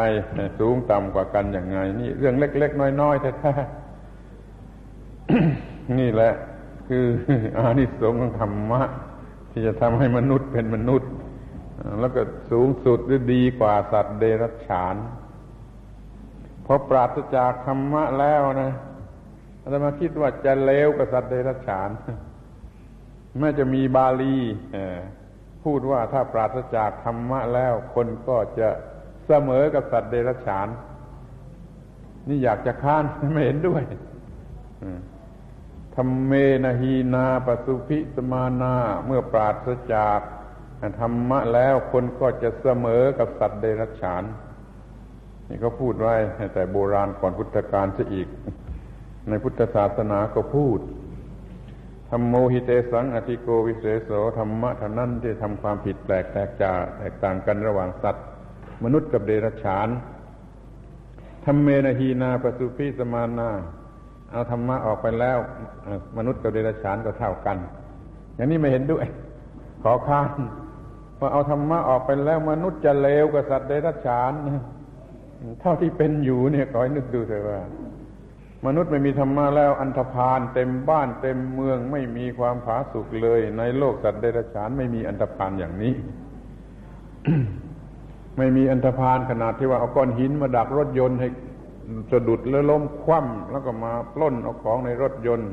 สูงต่ำกว่ากันอย่างไงนี่เรื่องเล็กๆน้อยๆแท้ๆนี่แหละคืออานิสงส์ของธรรมะที่จะทำให้มนุษย์เป็นมนุษย์แล้วก็สูงสุดหรือดีกว่าสัตว์เดรัจฉานพอปราศจากธรรมะแล้วนะอาตมาคิดว่าจะเลวกว่าสัตว์เดรัจฉานแม้จะมีบาลีพูดว่าถ้าปราศจากธรรมะแล้วคนก็จะเสมอกับสัตว์เดรัจฉานนี่อยากจะค้านไม่เห็นด้วยธัมเมนะฮีนาปสุภิสมานาเมื่อปราศจากธรรมะแล้วคนก็จะเสมอกับสัตว์เดรัจฉานนี่ก็พูดไว้แต่โบราณก่อนพุทธกาลซะอีกในพุทธศาสนาก็พูดธัมโมหิเตสังอธิโกวิเสโสธรรมะเท่านั้นที่ทำความผิดแปลกแตกจากแตกต่างกันระหว่างสัตว์มนุษย์กับเดรัจฉานธัมเมนะฮีนาปสุภิสมานาเอาธรรมะออกไปแล้วมนุษย์กับเดรัจฉานก็เท่ากันอย่างนี้ไม่เห็นด้วยขอค้านว่าเอาธรรมะออกไปแล้วมนุษย์จะเลวกว่าสัตว์เดรัจฉานเท่าที่เป็นอยู่เนี่ยขอให้นึกดูเถอะว่ามนุษย์ไม่มีธรรมะแล้วอันธพาลเต็มบ้านเต็มเมืองไม่มีความผาสุกเลยในโลกสัตว์เดรัจฉานไม่มีอันธพาลอย่างนี้ ไม่มีอันธพาลขนาดที่ว่าเอาก้อนหินมาดักรถยนต์ให้สะดุดแล้วล้มคว่ำแล้วก็มาปล้นเอาของในรถยนต์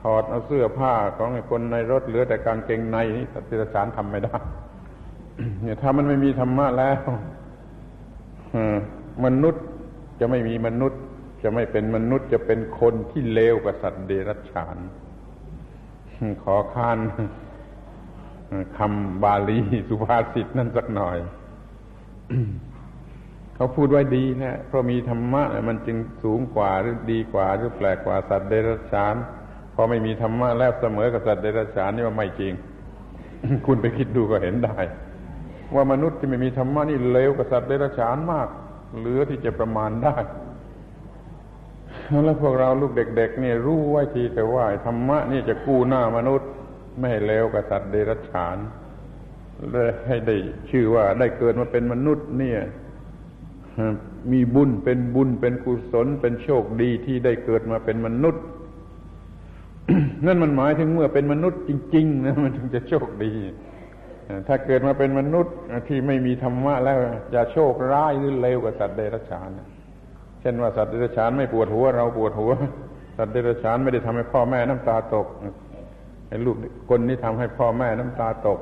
ถอดเอาเสื้อผ้าของคนในรถเหลือแต่กางเกงในนี่สัตว์เดรัจฉานทำไม่ได้เนี่ยถ้ามันไม่มีธรรมะแล้วมนุษย์จะไม่มีมนุษย์จะไม่เป็นมนุษย์จะเป็นคนที่เลวกว่าสัตว์เดรัจฉานขอค้านคำบาลีสุภาษิตนั่นสักหน่อย เขาพูดไว้ดีนะเพราะมีธรรมะมันจึงสูงกว่าหรือดีกว่าหรือแปลกกว่าสัตว์เดรัจฉานพอไม่มีธรรมะแล้วเสมอกับสัตว์เดรัจฉานนี่ว่าไม่จริง คุณไปคิดดูก็เห็นได้ว่ามนุษย์ที่ไม่มีธรรมะนี่เลวกว่าสัตว์เดรัจฉานมากเหลือที่จะประมาณได้แล้วพวกเราลูกเด็กๆนี่รู้ไว้ทีแต่ว่าธรรมะนี่จะกู้หน้ามนุษย์ไม่ให้เลวกว่าสัตว์เดรัจฉานให้ได้ชื่อว่าได้เกิดมาเป็นมนุษย์เนี่ยมีบุญเป็นบุญเป็นกุศลเป็นโชคดีที่ได้เกิดมาเป็นมนุษย์ นั่นมันหมายถึงเมื่อเป็นมนุษย์จริงๆนะมันถึงจะโชคดีถ้าเกิดมาเป็นมนุษย์ที่ไม่มีธรรมะแล้วจะโชคร้ายหรือเลวกว่าสัตว์เดรัจฉานเช่นว่าสัตว์เดรัจฉานไม่ปวดหัวเราปวดหัวสัตว์เดรัจฉานไม่ได้ทำให้พ่อแม่น้ำตาตกไอ้ลูกคนนี้ทำให้พ่อแม่น้ำตาตก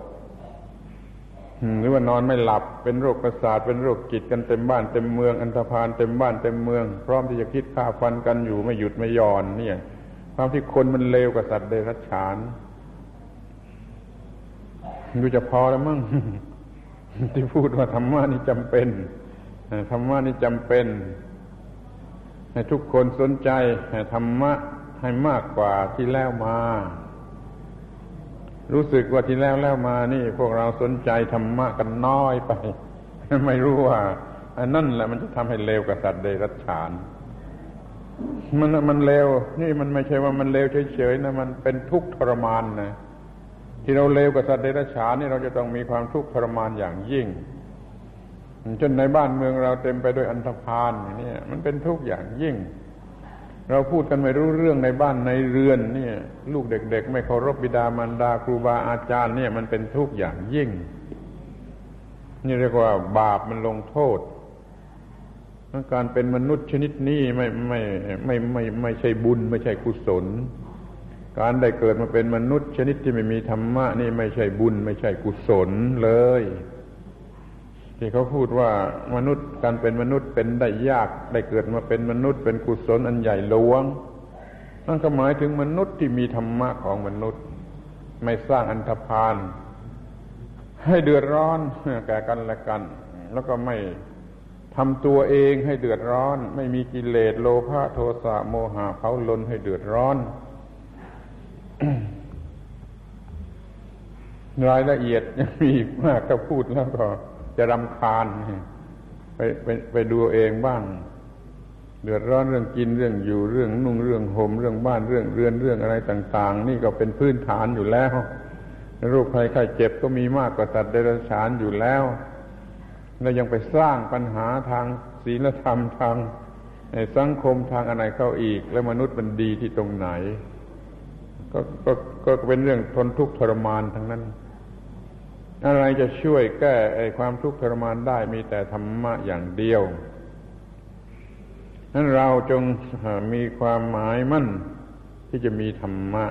หรือว่านอนไม่หลับเป็นโรคประสาทเป็นโรคจิตกันเต็มบ้านเต็มเมืองอันธพาลเต็มบ้านเต็มเมืองพร้อมที่จะคิดฆ่าฟันกันอยู่ไม่หยุดไม่หย่อนเนี่ยความที่คนมันเลวกว่าสัตว์เดรัจฉานดูจะพอแล้วมั้ง ที่พูดว่าธรรมะนี่จำเป็นธรรมะนี่จำเป็นให้ทุกคนสนใจธรรมะให้มากกว่าที่แล้วมารู้สึกว่าที่แล้วแล้วมานี่พวกเราสนใจธรรมะกันน้อยไปไม่รู้ว่าอันนั่นแหละมันจะทำให้เลวกับสัตว์เดรัจฉานมันมันเลวนี่มันไม่ใช่ว่ามันเลวเฉยๆนะมันเป็นทุกข์ทรมานนะที่เราเลวกับสัตว์เดรัจฉานนี่เราจะต้องมีความทุกข์ทรมานอย่างยิ่งจนในบ้านเมืองเราเต็มไปด้วยอันธพาลเนี่ยมันเป็นทุกข์อย่างยิ่งเราพูดกันไม่รู้เรื่องในบ้านในเรือนเนี่ยลูกเด็กๆไม่เคารพบิดามารดาครูบาอาจารย์เนี่ยมันเป็นทุกข์อย่างยิ่งนี่เรียกว่าบาปมันลงโทษการเป็นมนุษย์ชนิดนี้ไม่ไม่ไม่ไม่ไม่ใช่บุญไม่ใช่กุศล การได้เกิดมาเป็นมนุษย์ชนิดที่ไม่มีธรรมะนี่ไม่ใช่บุญไม่ใช่กุศลเลยที่เขาพูดว่ามนุษย์การเป็นมนุษย์เป็นได้ยากได้เกิดมาเป็นมนุษย์เป็นกุศลอันใหญ่หลวงนั่นก็หมายถึงมนุษย์ที่มีธรรมะของมนุษย์ไม่สร้างอันธพาลให้เดือดร้อนแก่กันและกันแล้วก็ไม่ทำตัวเองให้เดือดร้อนไม่มีกิเลสโลภะโทสะโมหะเผาลนให้เดือดร้อน รายละเอียดยังมีมากถ้าพูดแล้วก็จะรำคาญไปไปไปดูเองบ้างเดือดร้อนเรื่องกินเรื่องอยู่เรื่องนุ่งเรื่องห่มเรื่องบ้านเรื่องเรือนเรื่องอะไรต่างๆนี่ก็เป็นพื้นฐานอยู่แล้วโรคภัยไข้เจ็บก็มีมากกว่าสัตว์เดรัจฉานอยู่แล้วแล้วยังไปสร้างปัญหาทางศีลธรรมทางสังคมทางอะไรเข้าอีกแล้วมนุษย์มันดีที่ตรงไหนก็ก็ก็เป็นเรื่องทนทุกข์ทรมานทั้งนั้นอะไรจะช่วยแก้ไอ้ความทุกข์ทรมานได้มีแต่ธรรมะอย่างเดียวนั้นเราจงมีความหมายมั่นที่จะมีธรรมะ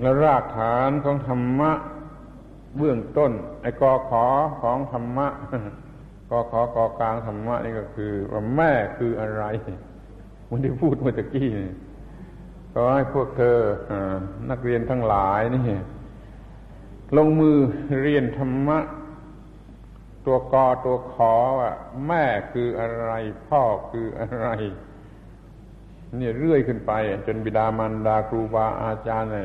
และรากฐานของธรรมะเบื้องต้นไอ้กอขอของธรรมะกอขอกอกลางธรรมะนี่ก็คือว่าแม่คืออะไรมันที่พูดเมื่อกี้ขอให้พวกเธอนักเรียนทั้งหลายนี่ลงมือเรียนธรรมะตัวกอตัวขอว่าแม่คืออะไรพ่อคืออะไรนี่เรื่อยขึ้นไปจนบิดามารดาครูบาอาจารย์อะไร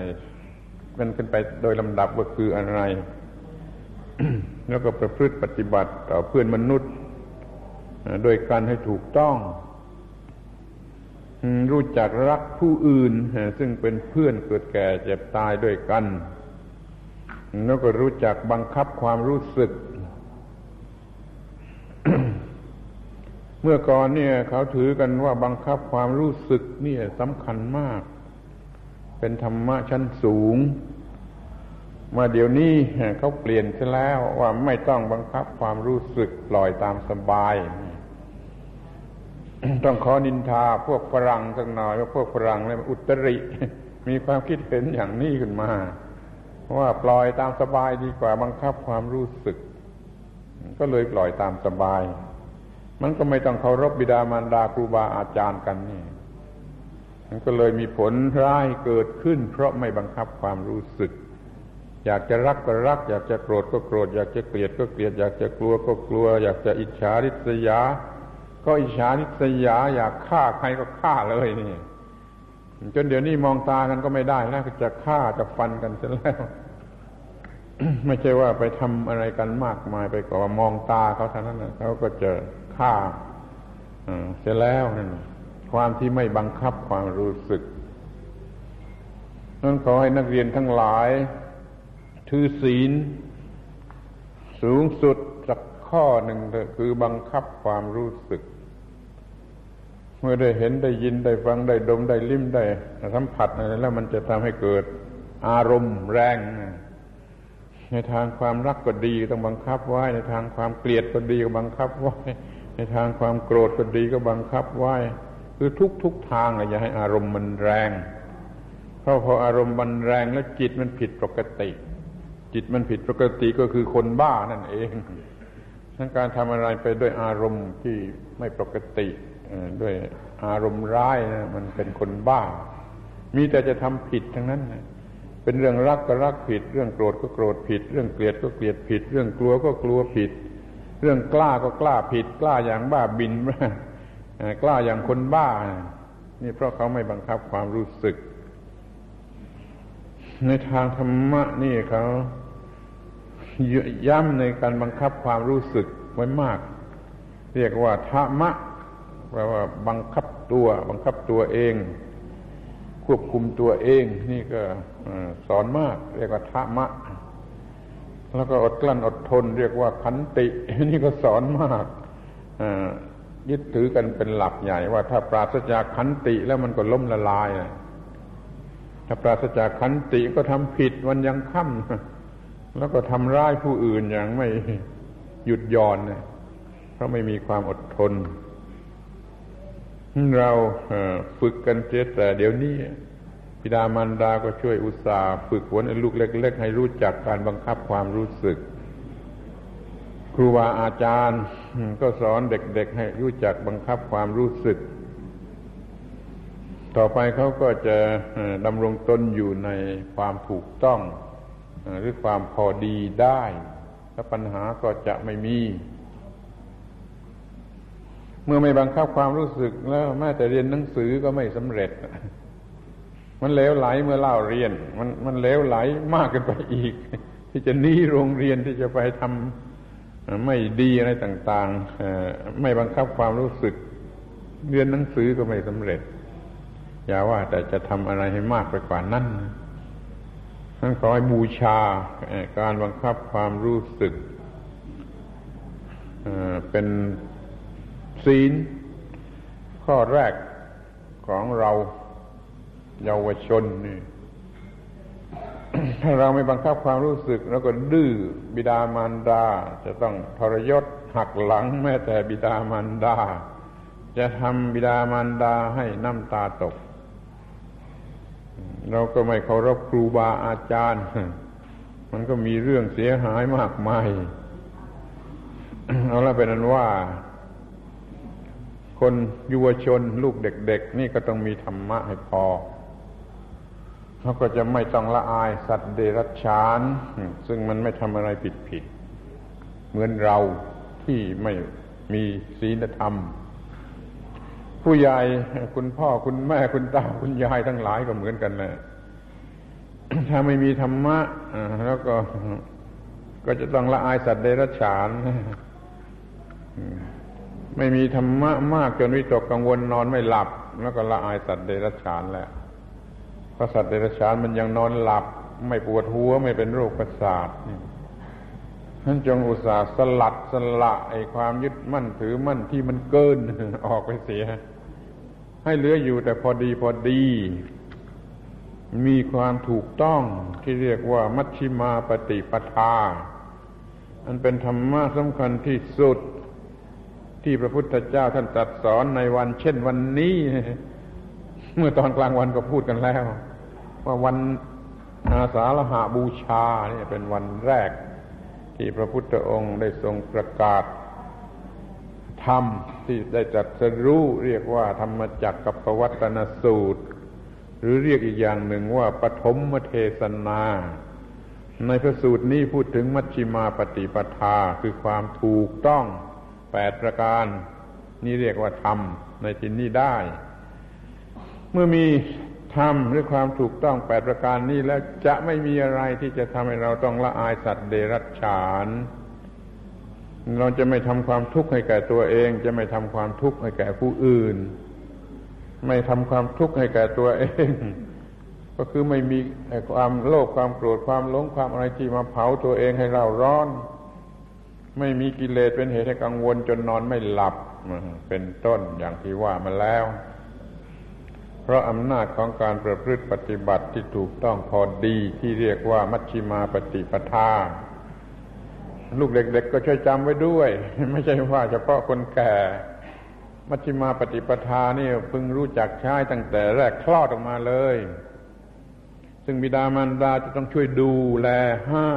มันขึ้นไปโดยลำดับว่าคืออะไร แล้วก็ประพฤติปฏิบัติต่อเพื่อนมนุษย์โดยการให้ถูกต้องรู้จักรักผู้อื่นซึ่งเป็นเพื่อนเกิดแก่เจ็บตายด้วยกันแล้วก็รู้จักบังคับความรู้สึก เมื่อก่อนเนี่ยเขาถือกันว่าบังคับความรู้สึกเนี่ยสำคัญมากเป็นธรรมะชั้นสูงมาเดี๋ยวนี้เขาเปลี่ยนซะแล้วว่าไม่ต้องบังคับความรู้สึกปล่อยตามสบาย ต้องขอนินทาพวกฝรั่งสักหน่อยว่าพวกฝรั่งเนี่ยอุตริ มีความคิดเห็นอย่างนี้ขึ้นมาว่าปล่อยตามสบายดีกว่าบังคับความรู้สึกก็เลยปล่อยตามสบายมันก็ไม่ต้องเคารพบิดามารดาครูบาอาจารย์กันนี่มันก็เลยมีผลร้ายเกิดขึ้นเพราะไม่บังคับความรู้สึกอยากจะรักก็รักอยากจะโกรธก็โกรธอยากจะเกลียดก็เกลียดอยากจะกลัวก็กลัวอยากจะอิจฉาริษยาก็อิจฉาริษยาอยากฆ่าใครก็ฆ่าเลยนี่จนเดี๋ยวนี้มองตากันก็ไม่ได้แล้วจะฆ่าจะฟันกันซะแล้ว ไม่ใช่ว่าไปทำอะไรกันมากมายไปกว่ามองตาเขาเท่านั้นเขาก็จะฆ่าเสียแล้วนั่นความที่ไม่บังคับความรู้สึกนั้นขอให้นักเรียนทั้งหลายถือศีลสูงสุดสักข้อหนึ่งคือบังคับความรู้สึกเมื่อได้เห็นได้ยินได้ฟังได้ดมได้ลิ้มได้สัมผัสอะไรแล้วมันจะทำให้เกิดอารมณ์แรงในทางความรักก็ดีต้องบังคับไว้ในทางความเกลียดก็ดีก็บังคับไว้ในทางความโกรธก็ดีก็บังคับไว้คือทุกทุกทางอย่าให้อารมณ์มันแรงเพราะพออารมณ์มันแรงแล้วจิตมันผิดปกติจิตมันผิดปกติก็คือคนบ้านั่นเองทั้งการทำอะไรไปด้วยอารมณ์ที่ไม่ปกติด้วยอารมณ์ร้ายนะมันเป็นคนบ้ามีแต่จะทำผิดทั้งนั้นนะเป็นเรื่องรักก็รักผิดเรื่องโกรธก็โกรธผิดเรื่องเกลียดก็เกลียดผิดเรื่องกลัวก็กลัวผิดเรื่องกล้าก็กล้าผิดกล้าอย่างบ้าบินกล้าอย่างคนบ้านี่เพราะเขาไม่บังคับความรู้สึกในทางธรรมะนี่เขาย้ำในการบังคับความรู้สึกไว้มากเรียกว่าธรรมะแปลว่าบังคับตัวบังคับตัวเองควบคุมตัวเองนี่ก็สอนมากเรียกว่าธรรมะแล้วก็อดกลั้นอดทนเรียกว่าขันตินี่ก็สอนมากยึดถือกันเป็นหลักใหญ่ว่าถ้าปราศจากขันติแล้วมันก็ล้มละลายถ้าปราศจากขันติก็ทำผิดวันยังค่ำแล้วก็ทำร้ายผู้อื่นอย่างไม่หยุดหย่อนเพราะไม่มีความอดทนเราฝึกกันเจตแต่เดี๋ยวนี้ บิดามารดาก็ช่วยอุตส่าห์ฝึกฝนลูกเล็กๆให้รู้จักการบังคับความรู้สึกครูบาอาจารย์ก็สอนเด็กๆให้รู้จักบังคับความรู้สึกต่อไปเขาก็จะดำรงตนอยู่ในความถูกต้องหรือความพอดีได้และปัญหาก็จะไม่มีเมื่อไม่บังคับความรู้สึกแล้วแม้แต่เรียนหนังสือก็ไม่สำเร็จมันเลวไหลเมื่อเล่าเรียนมันมันเลวไหลมากเกินไปอีกที่จะหนีโรงเรียนที่จะไปทำไม่ดีอะไรต่างๆไม่บังคับความรู้สึกเรียนหนังสือก็ไม่สำเร็จอย่าว่าแต่จะทำอะไรให้มากไปกว่านั้นท่านขอให้บูชาการบังคับความรู้สึกเป็นศีลข้อแรกของเราเยาวชนนี่ถ้าเราไม่บังคับความรู้สึกแล้วก็ดื้อบิดามารดาจะต้องทรยศหักหลังแม้แต่บิดามารดาจะทำบิดามารดาให้น้ำตาตกเราก็ไม่เคารพครูบาอาจารย์มันก็มีเรื่องเสียหายมากมายเอาละเป็นนั้นว่าคนยุวชนลูกเด็กๆนี่ก็ต้องมีธรรมะให้พอเขาก็จะไม่ต้องละอายสัตว์เดรัจฉานซึ่งมันไม่ทำอะไรผิดๆเหมือนเราที่ไม่มีศีลธรรมผู้ใหญ่คุณพ่อคุณแม่คุณตาคุณยายทั้งหลายก็เหมือนกันแหละถ้าไม่มีธรรมะแล้วก็ก็จะต้องละอายสัตว์เดรัจฉานไม่มีธรรมะมากจนวิตกกังวลนอนไม่หลับแล้วก็ละอายสัตว์เดรัจฉานแหละเพราะสัตว์เดรัจฉานมันยังนอนหลับไม่ปวดหัวไม่เป็นโรคประสาทท่านจงอุตส่าห์สลัดสละไอ้ความยึดมั่นถือมั่นที่มันเกินออกไปเสียให้เหลืออยู่แต่พอดีพอดีมีความถูกต้องที่เรียกว่ามัชฌิมาปฏิปทาอันเป็นธรรมะสำคัญที่สุดที่พระพุทธเจ้าท่านตรัสสอนในวันเช่นวันนี้เมื่อตอนกลางวันก็พูดกันแล้วว่าวันอาสาฬหบูชาเนี่ยเป็นวันแรกที่พระพุทธองค์ได้ทรงประกาศธรรมที่ได้ตรัสรู้เรียกว่าธรรมจักรกับปวัตนสูตรหรือเรียกอีกอย่างหนึ่งว่าปฐมเทศนาในพระสูตรนี้พูดถึงมัชฌิมาปฏิปทาคือความถูกต้องแปดประการนี่เรียกว่าธรรมในที่นี้ได้เมื่อมีธรรมหรือความถูกต้องแปดประการนี้แล้วจะไม่มีอะไรที่จะทำให้เราต้องละอายสัตว์เดรัจฉานเราจะไม่ทำความทุกข์ให้แก่ตัวเองจะไม่ทำความทุกข์ให้แก่ผู้อื่นไม่ทำความทุกข์ให้แก่ตัวเองก็คือไม่มีความโลภความโกรธความหลงความอะไรที่มาเผาตัวเองให้เราร้อนไม่มีกิเลสเป็นเหตุให้กังวลจนนอนไม่หลับเป็นต้นอย่างที่ว่ามาแล้วเพราะอำนาจของการประพฤติปฏิบัติที่ถูกต้องพอดีที่เรียกว่ามัชฌิมาปฏิปทาลูกเด็กๆก็ช่วยจำไว้ด้วยไม่ใช่ว่าเฉพาะคนแก่มัชฌิมาปฏิปทานี่เพิ่งรู้จักใช้ตั้งแต่แรกคลอดออกมาเลยซึ่งบิดามารดาจะต้องช่วยดูแลให้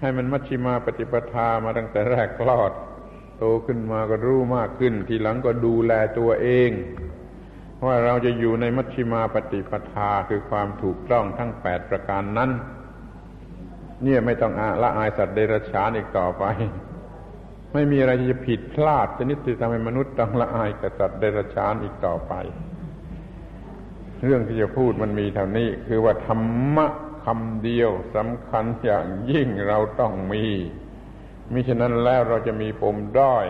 ให้มันมัชฌิมาปฏิปทามาตั้งแต่แรกคลอดโตขึ้นมาก็รู้มากขึ้นทีหลังก็ดูแลตัวเองว่าเราจะอยู่ในมัชฌิมาปฏิปทาคือความถูกต้องทั้งแปดประการนั้นเนี่ยไม่ต้องละอายสัตว์เดรัจฉานอีกต่อไปไม่มีอะไรที่จะผิดพลาดชนิดที่ทำให้มนุษย์ต้องละอายกับสัตว์เดรัจฉานอีกต่อไปเรื่องที่จะพูดมันมีเท่านี้คือว่าธรรมะคำเดียวสำคัญอย่างยิ่งเราต้องมีมิฉะนั้นแล้วเราจะมีปมด้อย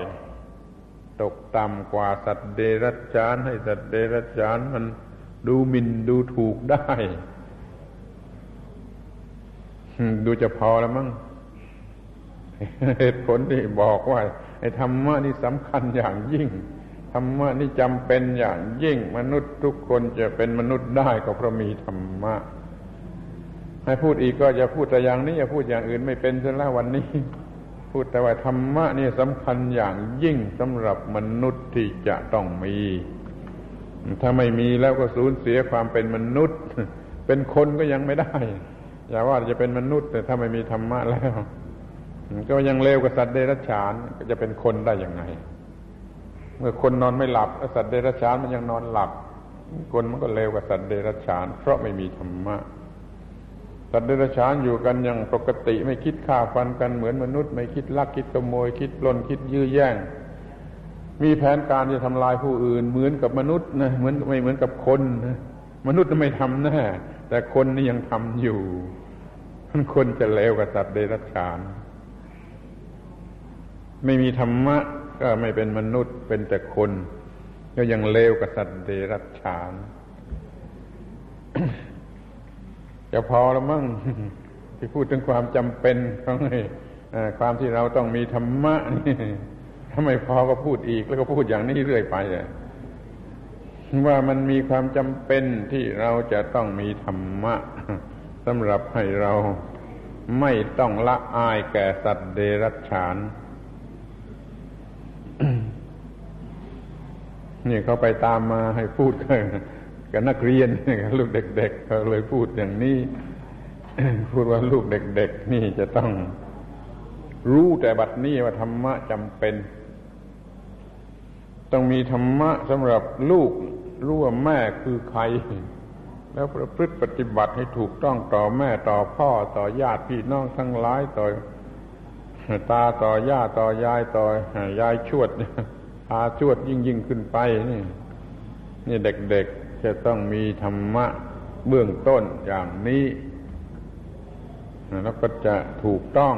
ตกต่ำกว่าสัตว์เดรัจฉานให้สัตว์เดรัจฉานมันดูหมิ่นดูถูกได้ดูจะพอแล้วมั้งเหตุผลที่บอกว่าไอ้ธรรมะนี่สำคัญอย่างยิ่งธรรมะนี่จำเป็นอย่างยิ่งมนุษย์ทุกคนจะเป็นมนุษย์ได้ก็เพราะมีธรรมะให้พูดอีกก็จะพูดแต่อย่างนี้อย่าพูดอย่างอื่นไม่เป็นซะแล้ววันนี้พูดแต่ว่าธรรมะนี่สำคัญอย่างยิ่งสำหรับมนุษย์ที่จะต้องมี ถ้าไม่มีแล้วก็สูญเสียความเป็นมนุษย์เป็นคนก็ยังไม่ได้อย่าว่าจะเป็นมนุษย์แต่ถ้าไม่มีธรรมะแล้วก็ยังเลวกว่าสัตว์เดรัจฉานจะเป็นคนได้อย่างไรเมื่อคนนอนไม่หลับสัตว์เดรัจฉานมันยังนอนหลับคนมันก็เลวกว่าสัตว์เดรัจฉานเพราะไม่มีธรรมะสัตว์เดรัจฉานอยู่กันอย่างปกติไม่คิดฆ่าฟันกันเหมือนมนุษย์ไม่คิดลักคิดขโมยคิดปล้นคิดยื้อแย่งมีแผนการจะทำลายผู้อื่นเหมือนกับมนุษย์นะเหมือนไม่เหมือนกับคนนะมนุษย์ไม่ทำแน่แต่คนนี่ยังทำอยู่คนจะเลวกว่าสัตว์เดรัจฉานไม่มีธรรมะก็ไม่เป็นมนุษย์เป็นแต่คนก็ยังเลวกว่าสัตว์เดรัจฉาน จะพอแล้วมั้งที่พูดถึงความจำเป็นของความที่เราต้องมีธรรมะนี่ถ้าไม่พอก็พูดอีกแล้วก็พูดอย่างนี้เรื่อยไปว่ามันมีความจำเป็นที่เราจะต้องมีธรรมะสำหรับให้เราไม่ต้องละอายแก่สัตว์เดรัจฉาน นี่เขาไปตามมาให้พูดกับนักเรียนลูกเด็กๆเขาเลยพูดอย่างนี้ พูดว่าลูกเด็กๆนี่จะต้องรู้แต่บัดนี้ว่าธรรมะจำเป็นต้องมีธรรมะสำหรับลูกรู้ว่าแม่คือใครแล้วประพฤติปฏิบัติให้ถูกต้องต่อแม่ต่อพ่อต่อญาติพี่น้องทั้งหลายต่อตาต่อย่าต่อยายต่อยายชวดอาชวดยิ่งยิ่งขึ้นไปนี่นี่เด็กๆจะต้องมีธรรมะเบื้องต้นอย่างนี้แล้วก็จะถูกต้อง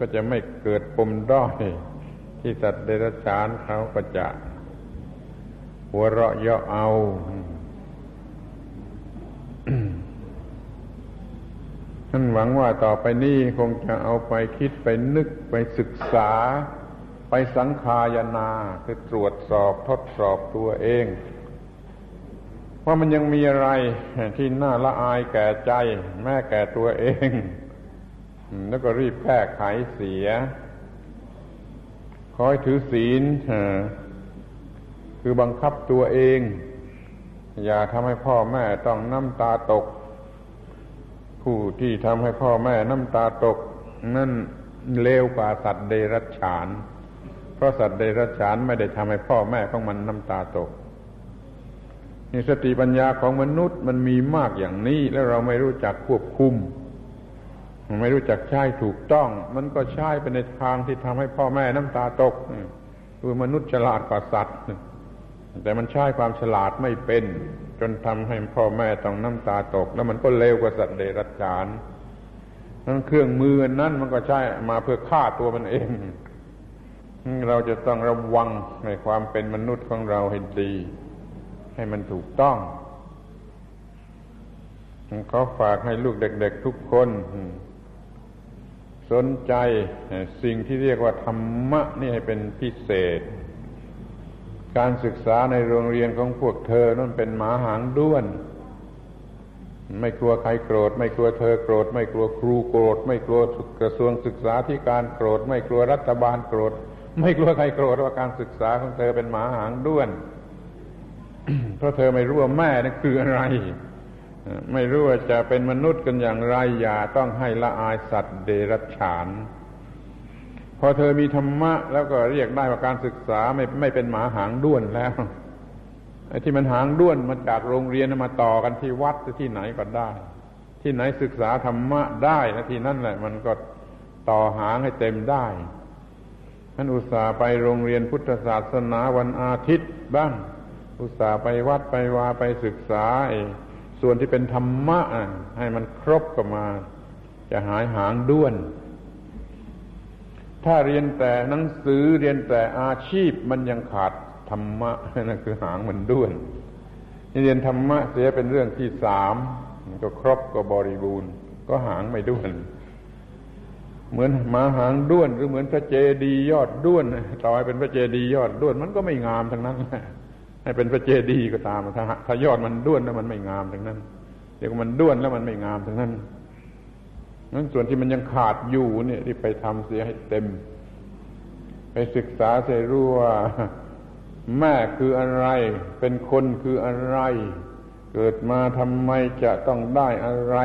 ก็จะไม่เกิดปมด้อยที่สัตว์เดรัจฉานเขาก็จะหัวเราะเยาะเอา ฉันหวังว่าต่อไปนี้คงจะเอาไปคิดไปนึกไปศึกษาไปสังขายนาคือตรวจสอบทดสอบตัวเองว่ามันยังมีอะไรที่น่าละอายแก่ใจแม้แก่ตัวเองแล้วก็รีบแก้ไขเสียคอยถือศีลคือบังคับตัวเองอย่าทำให้พ่อแม่ต้องน้ำตาตกผู้ที่ทำให้พ่อแม่น้ำตาตกนั่นเลวกว่าสัตว์เดรัจฉานเพราะสัตว์เดรัจฉานไม่ได้ทำให้พ่อแม่ของมันน้ำตาตกนี่สติปัญญาของมนุษย์มันมีมากอย่างนี้แล้วเราไม่รู้จักควบคุมไม่รู้จักใช้ถูกต้องมันก็ใช้ไปในทางที่ทำให้พ่อแม่น้ำตาตกคือมนุษย์ฉลาดกว่าสัตว์แต่มันใช้ความฉลาดไม่เป็นจนทำให้พ่อแม่ต้องน้ำตาตกแล้วมันก็เลวกว่าสัตว์เดรัจฉานนั้นเครื่องมือนั้นมันก็ใช้มาเพื่อฆ่าตัวมันเองเราจะต้องระวังในความเป็นมนุษย์ของเราให้ดีให้มันถูกต้องขอฝากให้ลูกเด็กๆทุกคนสนใจสิ่งที่เรียกว่าธรรมะนี่ให้เป็นพิเศษการศึกษาในโรงเรียนของพวกเธอนั่นเป็นหมาหางด้วนไม่กลัวใครโกรธไม่กลัวเธอโกรธไม่กลัวครูโกรธไม่กลัวกระทรวงศึกษาธิการโกรธไม่กลัวรัฐบาลโกรธไม่กลัวใครโกรธว่าการศึกษาของเธอเป็นหมาหางด้วน เพราะเธอไม่รู้ว่าแม่นั่นคืออะไรไม่รู้ว่าจะเป็นมนุษย์กันอย่างไรอย่าต้องให้ละอายสัตว์เดรัจฉานพอเธอมีธรรมะแล้วก็เรียกได้ว่าการศึกษาไม่ไม่เป็นหมาหางด้วนแล้วไอ้ที่มันหางด้วนมาจากโรงเรียนมาต่อกันที่วัดที่ไหนก็ได้ที่ไหนศึกษาธรรมะได้นะที่นั่นแหละมันก็ต่อหางให้เต็มได้ท่านอุตส่าห์ไปโรงเรียนพุทธศาสนาวันอาทิตย์บ้างอุตส่าห์ไปวัดไปวาไปศึกษาไอ้ส่วนที่เป็นธรรมะให้มันครบก็มาจะหายหางด้วนถ้าเรียนแต่หนังสือเรียนแต่อาชีพมันยังขาดธรรมะนั่นคือหางมันด้วนเรียนธรรมะเสียเป็นเรื่องที่สามก็ครบก็บริบูรณ์ก็หางไม่ด้วนเหมือนหมาหางด้วนหรือเหมือนพระเจดีย์ยอดด้วนต่อให้เป็นพระเจดีย์ยอดด้วนมันก็ไม่งามทั้งนั้นแหละให้เป็นพระเจดีย์ก็ตามถ้าถ้ายอดมันด้วนแล้วมันไม่งามทั้งนั้นเดี๋ยวมันด้วนแล้วมันไม่งามทั้งนั้นนั้นส่วนที่มันยังขาดอยู่เนี่ยที่ไปทำเสียให้เต็มไปศึกษาเสียรู้ว่า แม่คืออะไรเป็นคนคืออะไรเกิดมาทำไมจะต้องได้อะไร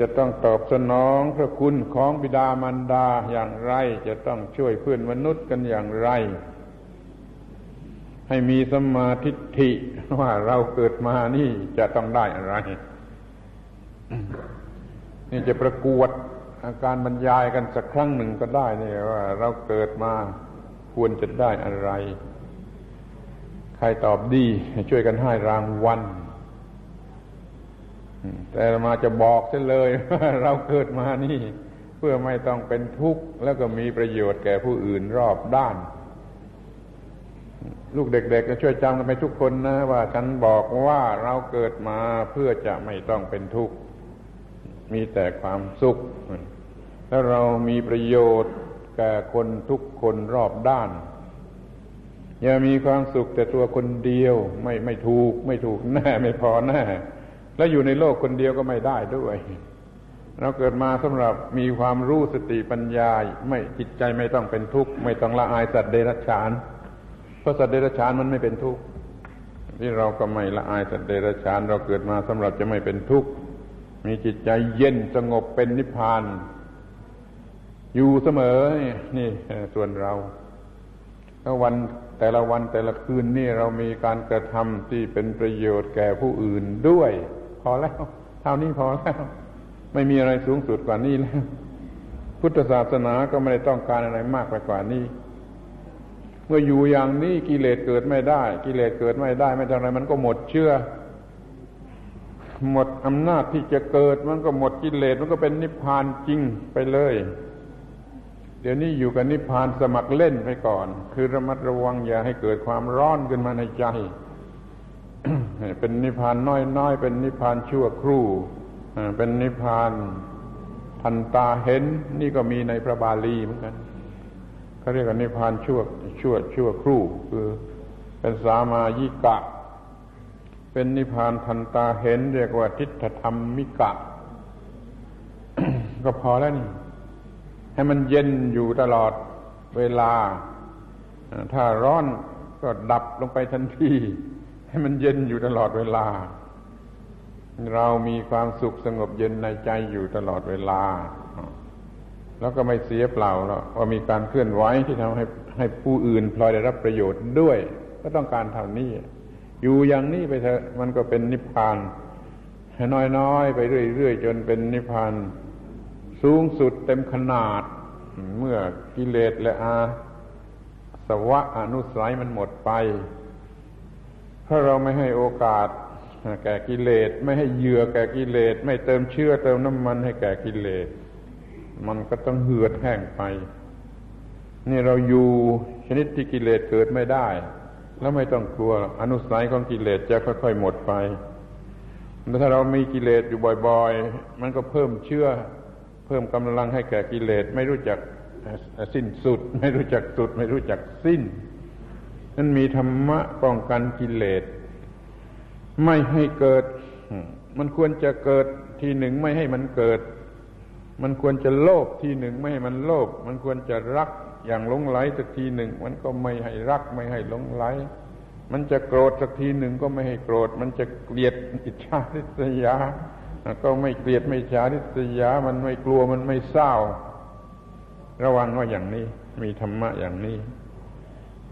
จะต้องตอบสนองพระคุณของบิดามารดาอย่างไรจะต้องช่วยเพื่อนมนุษย์กันอย่างไรให้มีสัมมาทิฏฐิว่าเราเกิดมานี่จะต้องได้อะไรนี่จะประกวดอาการบรรยายกันสักครั้งหนึ่งก็ได้เนี่ยว่าเราเกิดมาควรจะได้อะไรใครตอบดีช่วยกันให้รางวัลแต่มาจะบอกซะเลยว่าเราเกิดมานี่เพื่อไม่ต้องเป็นทุกข์แล้วก็มีประโยชน์แก่ผู้อื่นรอบด้านลูกเด็กๆ ก็ช่วยจำกันไปทุกคนนะว่าฉันบอกว่าเราเกิดมาเพื่อจะไม่ต้องเป็นทุกข์มีแต่ความสุขแล้วเรามีประโยชน์แก่คนทุกคนรอบด้านอย่ามีความสุขแต่ตัวคนเดียวไม่ไม่ถูกไม่ถูกแน่ไม่พอแน่แล้วอยู่ในโลกคนเดียวก็ไม่ได้ด้วยเราเกิดมาสำหรับมีความรู้สติปัญญาไม่จิตใจไม่ต้องเป็นทุกข์ไม่ต้องละอายสัตว์เดรัจฉานเพราะสัตว์เดรัจฉานมันไม่เป็นทุกข์ที่เราก็ไม่ละอายสัตว์เดรัจฉานเราเกิดมาสำหรับจะไม่เป็นทุกข์มีจิตใจเย็นสงบเป็นนิพพานอยู่เสมอนี่ส่วนเราแล้ววันแต่ละวันแต่ละคืนนี่เรามีการกระทำที่เป็นประโยชน์แก่ผู้อื่นด้วยพอแล้วเท่านี้พอแล้วไม่มีอะไรสูงสุดกว่านี้แล้วพุทธศาสนาก็ไม่ได้ต้องการอะไรมากไปกว่านี้เมื่ออยู่อย่างนี้กิเลสเกิดไม่ได้กิเลสเกิดไม่ได้ไม่ทำอะไรมันก็หมดเชื่อหมดอำนาจที่จะเกิดมันก็หมดกิเลสมันก็เป็นนิพพานจริงไปเลยเดี๋ยวนี้อยู่กับนิพพานสมัครเล่นไปก่อนคือระมัดระวังอย่าให้เกิดความร้อนขึ้นมาในใจ เป็นนิพพานน้อยๆเป็นนิพพานชั่วครู่เป็นนิพพานทันตาเห็นนี่ก็มีในพระบาลีเหมือนกันเขาเรียกว่านิพพานชั่วชั่วชั่วครู่คือเป็นสามายิกะเป็นนิพพานทันตาเห็นเรียกว่าทิฏฐธรรมิกะ ก็พอแล้วนี่ให้มันเย็นอยู่ตลอดเวลาถ้าร้อนก็ดับลงไปทันทีให้มันเย็นอยู่ตลอดเวลาเรามีความสุขสงบเย็นในใจอยู่ตลอดเวลาแล้วก็ไม่เสียเปล่าหรอกว่ามีการเคลื่อนไหวที่ทำให้ให้ผู้อื่นพลอยได้รับประโยชน์ด้วยก็ต้องการเท่านี้อยู่อย่างนี้ไปเถอะมันก็เป็นนิพพานน้อยๆไปเรื่อยๆจนเป็นนิพพานสูงสุดเต็มขนาดเมื่อกิเลสและอาสวะอนุสัยมันหมดไปถ้าเราไม่ให้โอกาสแก่กิเลสไม่ให้เหยื่อแก่กิเลสไม่เติมเชื้อเติมน้ำมันให้แก่กิเลสมันก็ต้องเหือดแห้งไปนี่เราอยู่ชนิดที่กิเลสเกิดไม่ได้แล้วไม่ต้องกลัวอนุสัยของกิเลสจะค่อยๆหมดไปแต่ถ้าเรามีกิเลสอยู่บ่อยๆมันก็เพิ่มเชื้อเพิ่มกำลังให้แก่กิเลสไม่รู้จักสิ้นสุดไม่รู้จักสุดไม่รู้จักสิ้นนั่นมีธรรมะป้องกันกิเลสไม่ให้เกิดมันควรจะเกิดทีหนึ่งไม่ให้มันเกิดมันควรจะโลภทีหนึ่งไม่ให้มันโลภมันควรจะรักอย่างหลงไหลสักทีหนึ่งมันก็ไม่ให้รักไม่ให้หลงไหลมันจะโกรธสักทีหนึ่งก็ไม่ให้โกรธมันจะเกลียดอิจฉาริษยาก็ไม่เกลียดไม่ฉาริษยามันไม่กลัวมันไม่เศร้าระวังว่าอย่างนี้มีธรรมะอย่างนี้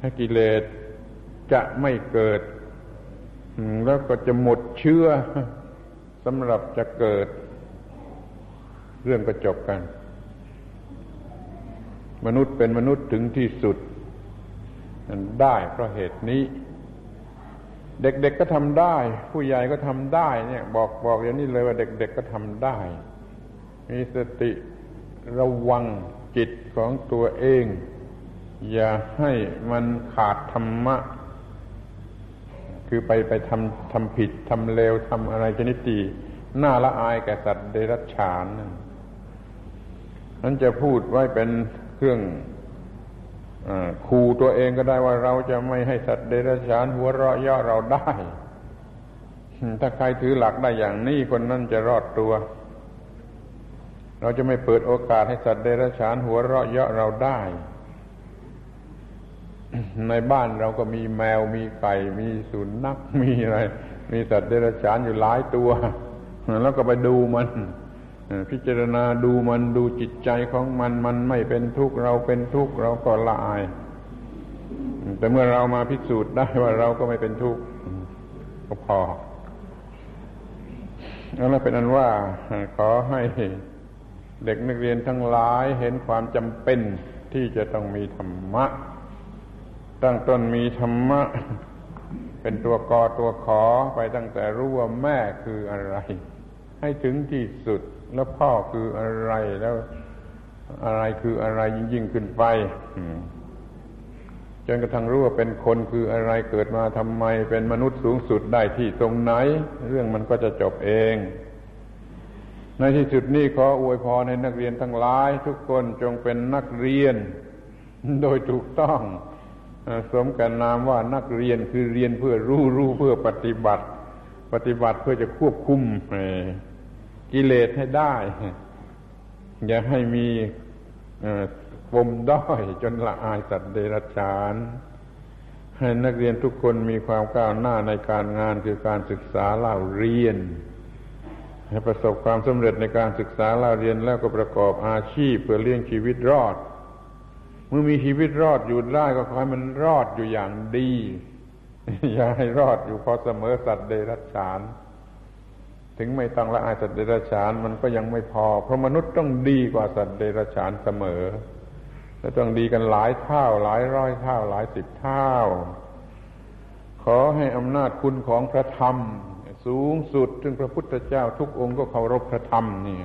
ถ้ากิเลสจะไม่เกิดแล้วก็จะหมดเชื่อสำหรับจะเกิดเรื่องก็จบกันมนุษย์เป็นมนุษย์ถึงที่สุดได้เพราะเหตุนี้เด็กๆก็ทำได้ผู้ใหญ่ก็ทำได้เนี่ยบอกบอกอย่างนี้เลยว่าเด็กๆก็ทำได้มีสติระวังจิตของตัวเองอย่าให้มันขาดธรรมะคือไปไปทำทำผิดทำเลวทำอะไรชนิดที่น่าละอายแก่สัตว์เดรัจฉานนั้นจะพูดไว้เป็นเครื่องขู่ตัวเองก็ได้ว่าเราจะไม่ให้สัตว์เดรัจฉานหัวเราะเยาะเราได้ถ้าใครถือหลักได้อย่างนี้คนนั้นจะรอดตัวเราจะไม่เปิดโอกาสให้สัตว์เดรัจฉานหัวเราะเยาะเราได้ ในบ้านเราก็มีแมวมีไก่มีสุนัขมีอะไรมีสัตว์เดรัจฉานอยู่หลายตัวแล้วก็ไปดูมันพิจารณาดูมันดูจิตใจของมันมันไม่เป็นทุกข์เราเป็นทุกข์เราก็ละอายแต่เมื่อเรามาพิสูจน์ได้ว่าเราก็ไม่เป็นทุกข์ก็พอแล้วเป็นอันว่าขอให้เด็กนักเรียนทั้งหลายเห็นความจำเป็นที่จะต้องมีธรรมะตั้งต้นมีธรรมะเป็นตัวกอตัวขอไปตั้งแต่รู้ว่าแม่คืออะไรให้ถึงที่สุดแล้วพ่อคืออะไรแล้วอะไรคืออะไรยิ่งขึ้นไปจนกระทั่งรู้ว่าเป็นคนคืออะไรเกิดมาทำไมเป็นมนุษย์สูงสุดได้ที่ตรงไหนเรื่องมันก็จะจบเองในที่สุดนี้ขออวยพรให้นักเรียนทั้งหลายทุกคนจงเป็นนักเรียนโดยถูกต้องสมกับนามว่านักเรียนคือเรียนเพื่อรู้รู้เพื่อปฏิบัติปฏิบัติเพื่อจะควบคุมกิเลสให้ได้อย่าให้มีปมด้อยจนละอายสัตว์เดรัจฉานให้นักเรียนทุกคนมีความก้าวหน้าในการงานคือการศึกษาเล่าเรียนให้ประสบความสำเร็จในการศึกษาเล่าเรียนแล้วก็ประกอบอาชีพเพื่อเลี้ยงชีวิตรอดเมื่อมีชีวิตรอดอยู่ได้ก็ขอให้มันรอดอยู่อย่างดีอย่าให้รอดอยู่พอเสมอสัตว์เดรัจฉานถึงไม่ต้องละอายสัตว์เดรัจฉานมันก็ยังไม่พอเพราะมนุษย์ต้องดีกว่าสัตว์เดรัจฉานเสมอและต้องดีกันหลายเท่าหลายร้อยเท่าหลายสิบเท่าขอให้อำนาจคุณของพระธรรมสูงสุดซึ่งพระพุทธเจ้าทุกองค์ก็เคารพพระธรรมนี่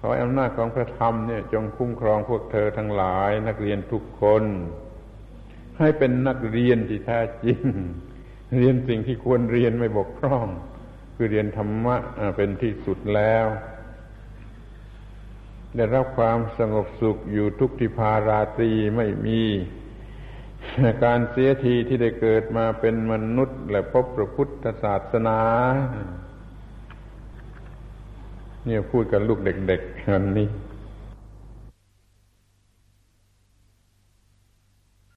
ขอให้อำนาจของพระธรรมเนี่ยจงคุ้มครองพวกเธอทั้งหลายนักเรียนทุกคนให้เป็นนักเรียนที่แท้จริงเรียนสิ่งที่ควรเรียนไม่บกพร่องคือเรียนธรรมะเป็นที่สุดแล้วได้รับความสงบสุขอยู่ทุกทิพาราตรีไม่มีการเสียทีที่ได้เกิดมาเป็นมนุษย์และพบพระพุทธศาสนาเนี่ยพูดกับลูกเด็กๆวันนี้